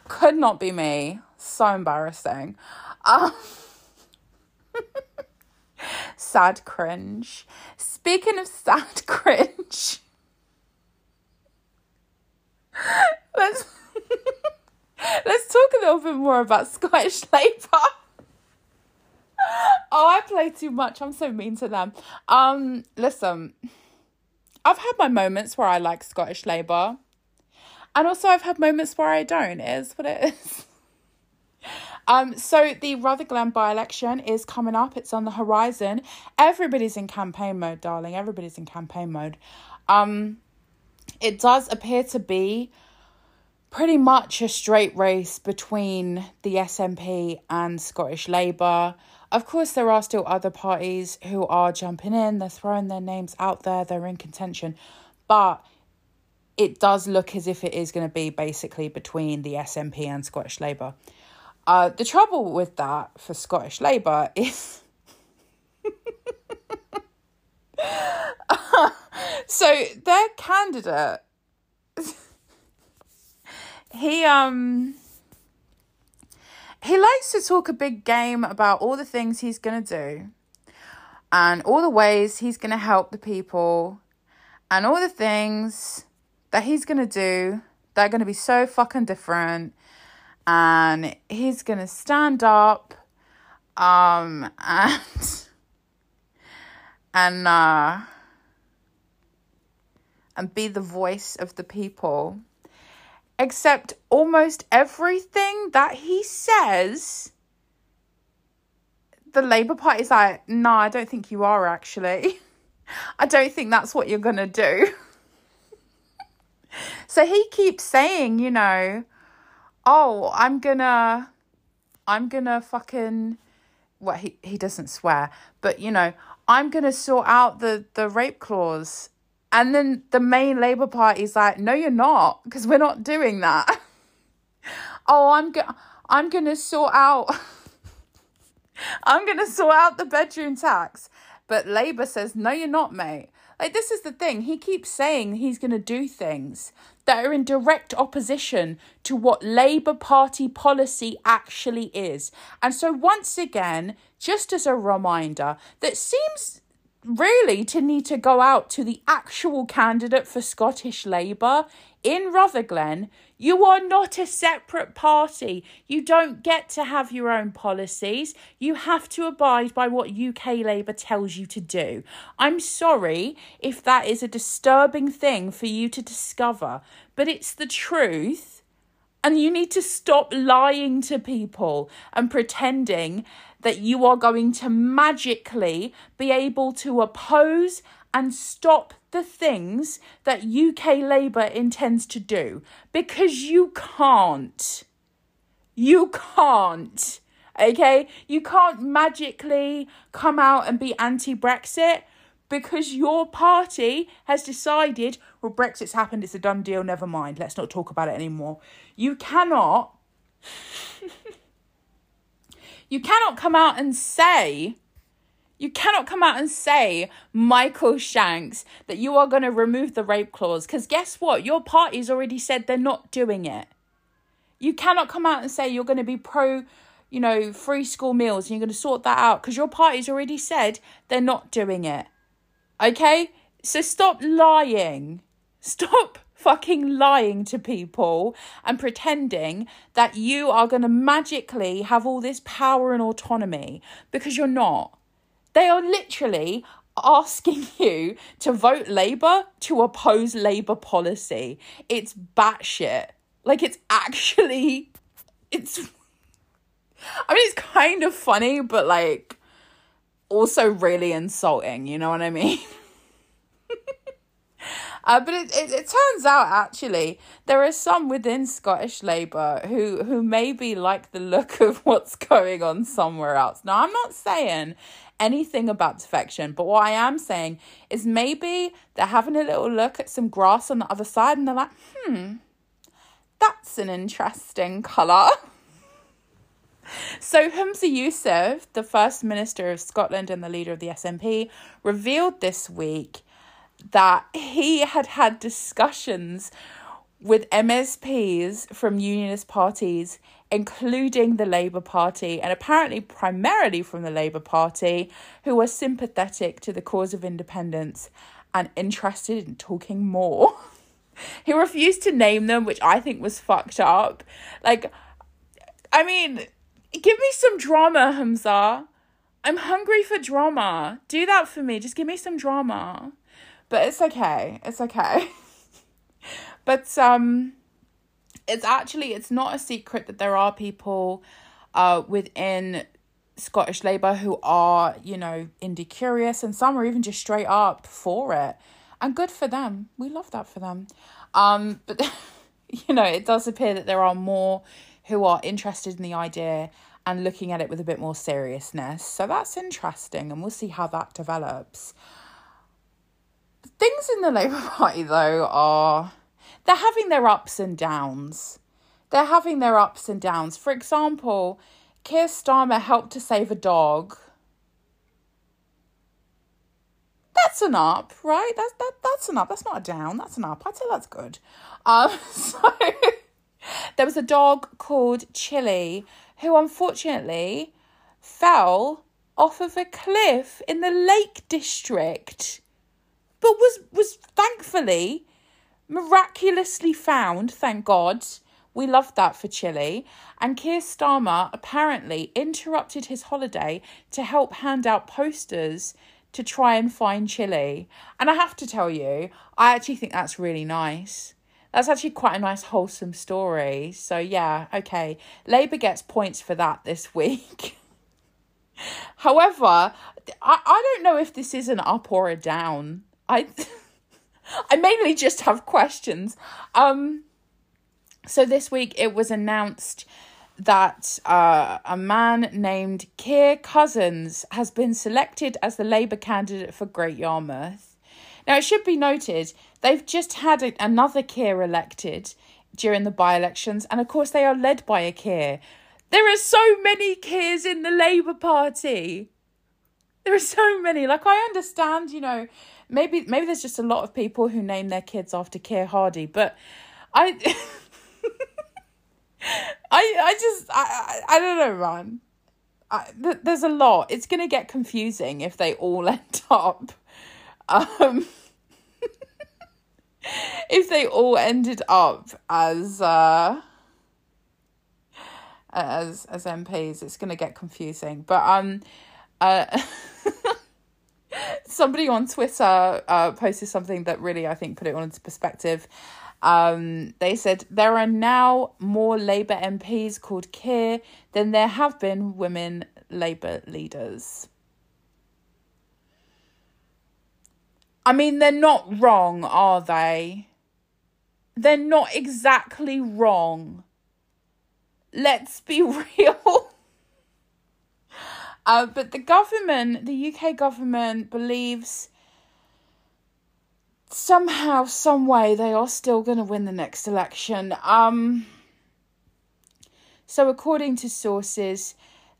Could not be me. So embarrassing. Sad cringe. Speaking of sad cringe. Let's talk a little bit more about Scottish Labour. Oh, I play too much. I'm so mean to them. Listen, I've had my moments where I like Scottish Labour. And also I've had moments where I don't. It is what it is. So the Rutherglen by-election is coming up. It's on the horizon. Everybody's in campaign mode, darling. Everybody's in campaign mode. It does appear to be pretty much a straight race between the SNP and Scottish Labour. Of course, there are still other parties who are jumping in. They're throwing their names out there. They're in contention. But it does look as if it is going to be basically between the SNP and Scottish Labour. The trouble with that for Scottish Labour is... so their candidate... He likes to talk a big game about all the things he's going to do and all the ways he's going to help the people and all the things that he's going to do that are going to be so fucking different, and he's going to stand up and be the voice of the people. Except almost everything that he says, the Labour Party is like, no, I don't think you are actually. I don't think that's what you're going to do. So he keeps saying, you know, oh, I'm going to fucking, well, he doesn't swear, but, you know, I'm going to sort out the rape clause. And then the main Labour Party is like, no, you're not, because we're not doing that. Oh, I'm gonna sort out the bedroom tax, But Labour says, no, you're not, mate. Like, this is the thing. He keeps saying he's going to do things that are in direct opposition to what Labour Party policy actually is. And so once again, just as a reminder, that seems really to need to go out to the actual candidate for Scottish Labour in Rutherglen. You are not a separate party. You don't get to have your own policies. You have to abide by what UK Labour tells you to do. I'm sorry if that is a disturbing thing for you to discover, but it's the truth. And you need to stop lying to people and pretending that you are going to magically be able to oppose and stop the things that UK Labour intends to do, because you can't. You can't, okay? You can't magically come out and be anti-Brexit because your party has decided, well, Brexit's happened, it's a done deal, never mind, let's not talk about it anymore. You cannot... You cannot come out and say, Michael Shanks, that you are going to remove the rape clause. Because guess what? Your party's already said they're not doing it. You cannot come out and say you're going to be pro, you know, free school meals and you're going to sort that out. Because your party's already said they're not doing it. Okay? So stop lying. Stop fucking lying to people and pretending that you are going to magically have all this power and autonomy, because you're not. They are literally asking you to vote Labour to oppose Labour policy. It's batshit. Like, it's actually, it's kind of funny, but like also really insulting, you know what I mean? But it turns out, actually, there are some within Scottish Labour who maybe like the look of what's going on somewhere else. Now, I'm not saying anything about defection, but what I am saying is maybe they're having a little look at some grass on the other side and they're like, that's an interesting colour. So Humza Yousaf, the First Minister of Scotland and the leader of the SNP, revealed this week that he had discussions with MSPs from unionist parties, including the Labour Party, and apparently primarily from the Labour Party, who were sympathetic to the cause of independence and interested in talking more. He refused to name them, which I think was fucked up. Like, I mean, give me some drama, Humza. I'm hungry for drama. Do that for me. Just give me some drama. But it's okay. It's okay. But it's not a secret that there are people within Scottish Labour who are, you know, indie curious, and some are even just straight up for it. And good for them. We love that for them. But, you know, it does appear that there are more who are interested in the idea and looking at it with a bit more seriousness. So that's interesting, and we'll see how that develops. Things in the Labour Party, though, are... they're having their ups and downs. For example, Keir Starmer helped to save a dog. That's an up, right? That's an up. That's not a down. That's an up. I'd say that's good. So there was a dog called Chili who unfortunately fell off of a cliff in the Lake District, but was thankfully miraculously found, thank God. We love that for Chile. And Keir Starmer apparently interrupted his holiday to help hand out posters to try and find Chile. And I have to tell you, I actually think that's really nice. That's actually quite a nice, wholesome story. So yeah, okay. Labour gets points for that this week. However, I don't know if this is an up or a down. I mainly just have questions. So this week it was announced that a man named Keir Cousins has been selected as the Labour candidate for Great Yarmouth. Now, it should be noted, they've just had another Keir elected during the by-elections. And of course, they are led by a Keir. There are so many Keirs in the Labour Party. There are so many. Like, I understand, you know, maybe there's just a lot of people who name their kids after Keir Hardy, but I don't know, man. There's a lot. It's going to get confusing if they all end up, if they all ended up as MPs, it's going to get confusing. But somebody on Twitter posted something that really, I think, put it all into perspective. They said, there are now more Labour MPs called Keir than there have been women Labour leaders. I mean, they're not wrong, are they? They're not exactly wrong. Let's be real. But the government, the UK government, believes somehow, some way, they are still going to win the next election. So according to sources,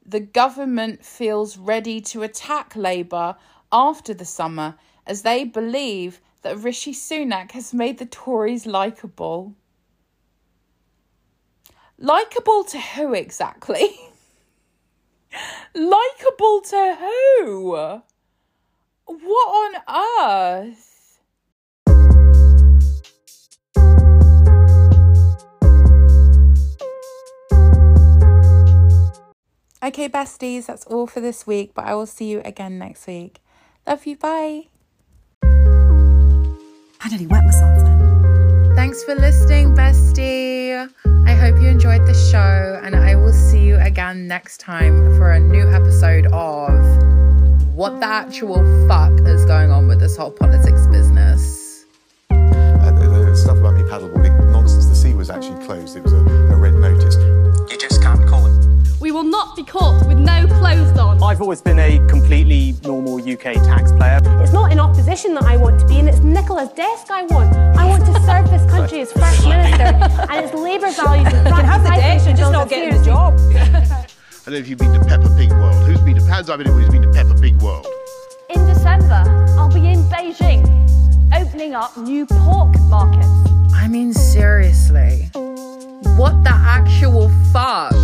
the government feels ready to attack Labour after the summer, as they believe that Rishi Sunak has made the Tories likeable. Likeable to who exactly? Likeable to who? What on earth? Okay, besties, that's all for this week, but I will see you again next week. Love you, bye. I nearly wet myself then. Thanks for listening, bestie. I hope you enjoyed the show, and I will see you again next time for a new episode of what the actual fuck is going on with this whole politics business. The stuff about me paddleboarding, nonsense. The sea was actually closed. It was a red notice. You just can't call it. We will not be caught with no clothes on. I've always been a completely normal UK taxpayer. It's not in opposition that I want to be, and it's Nicola's desk I want. I want to serve this country as First Minister, and it's Labour values. You can have the desk, you're just not getting the job. I don't know if you've been to Peppa Pig World. Has anybody been to Peppa Pig World? In December, I'll be in Beijing, opening up new pork markets. I mean, seriously, what the actual fuck?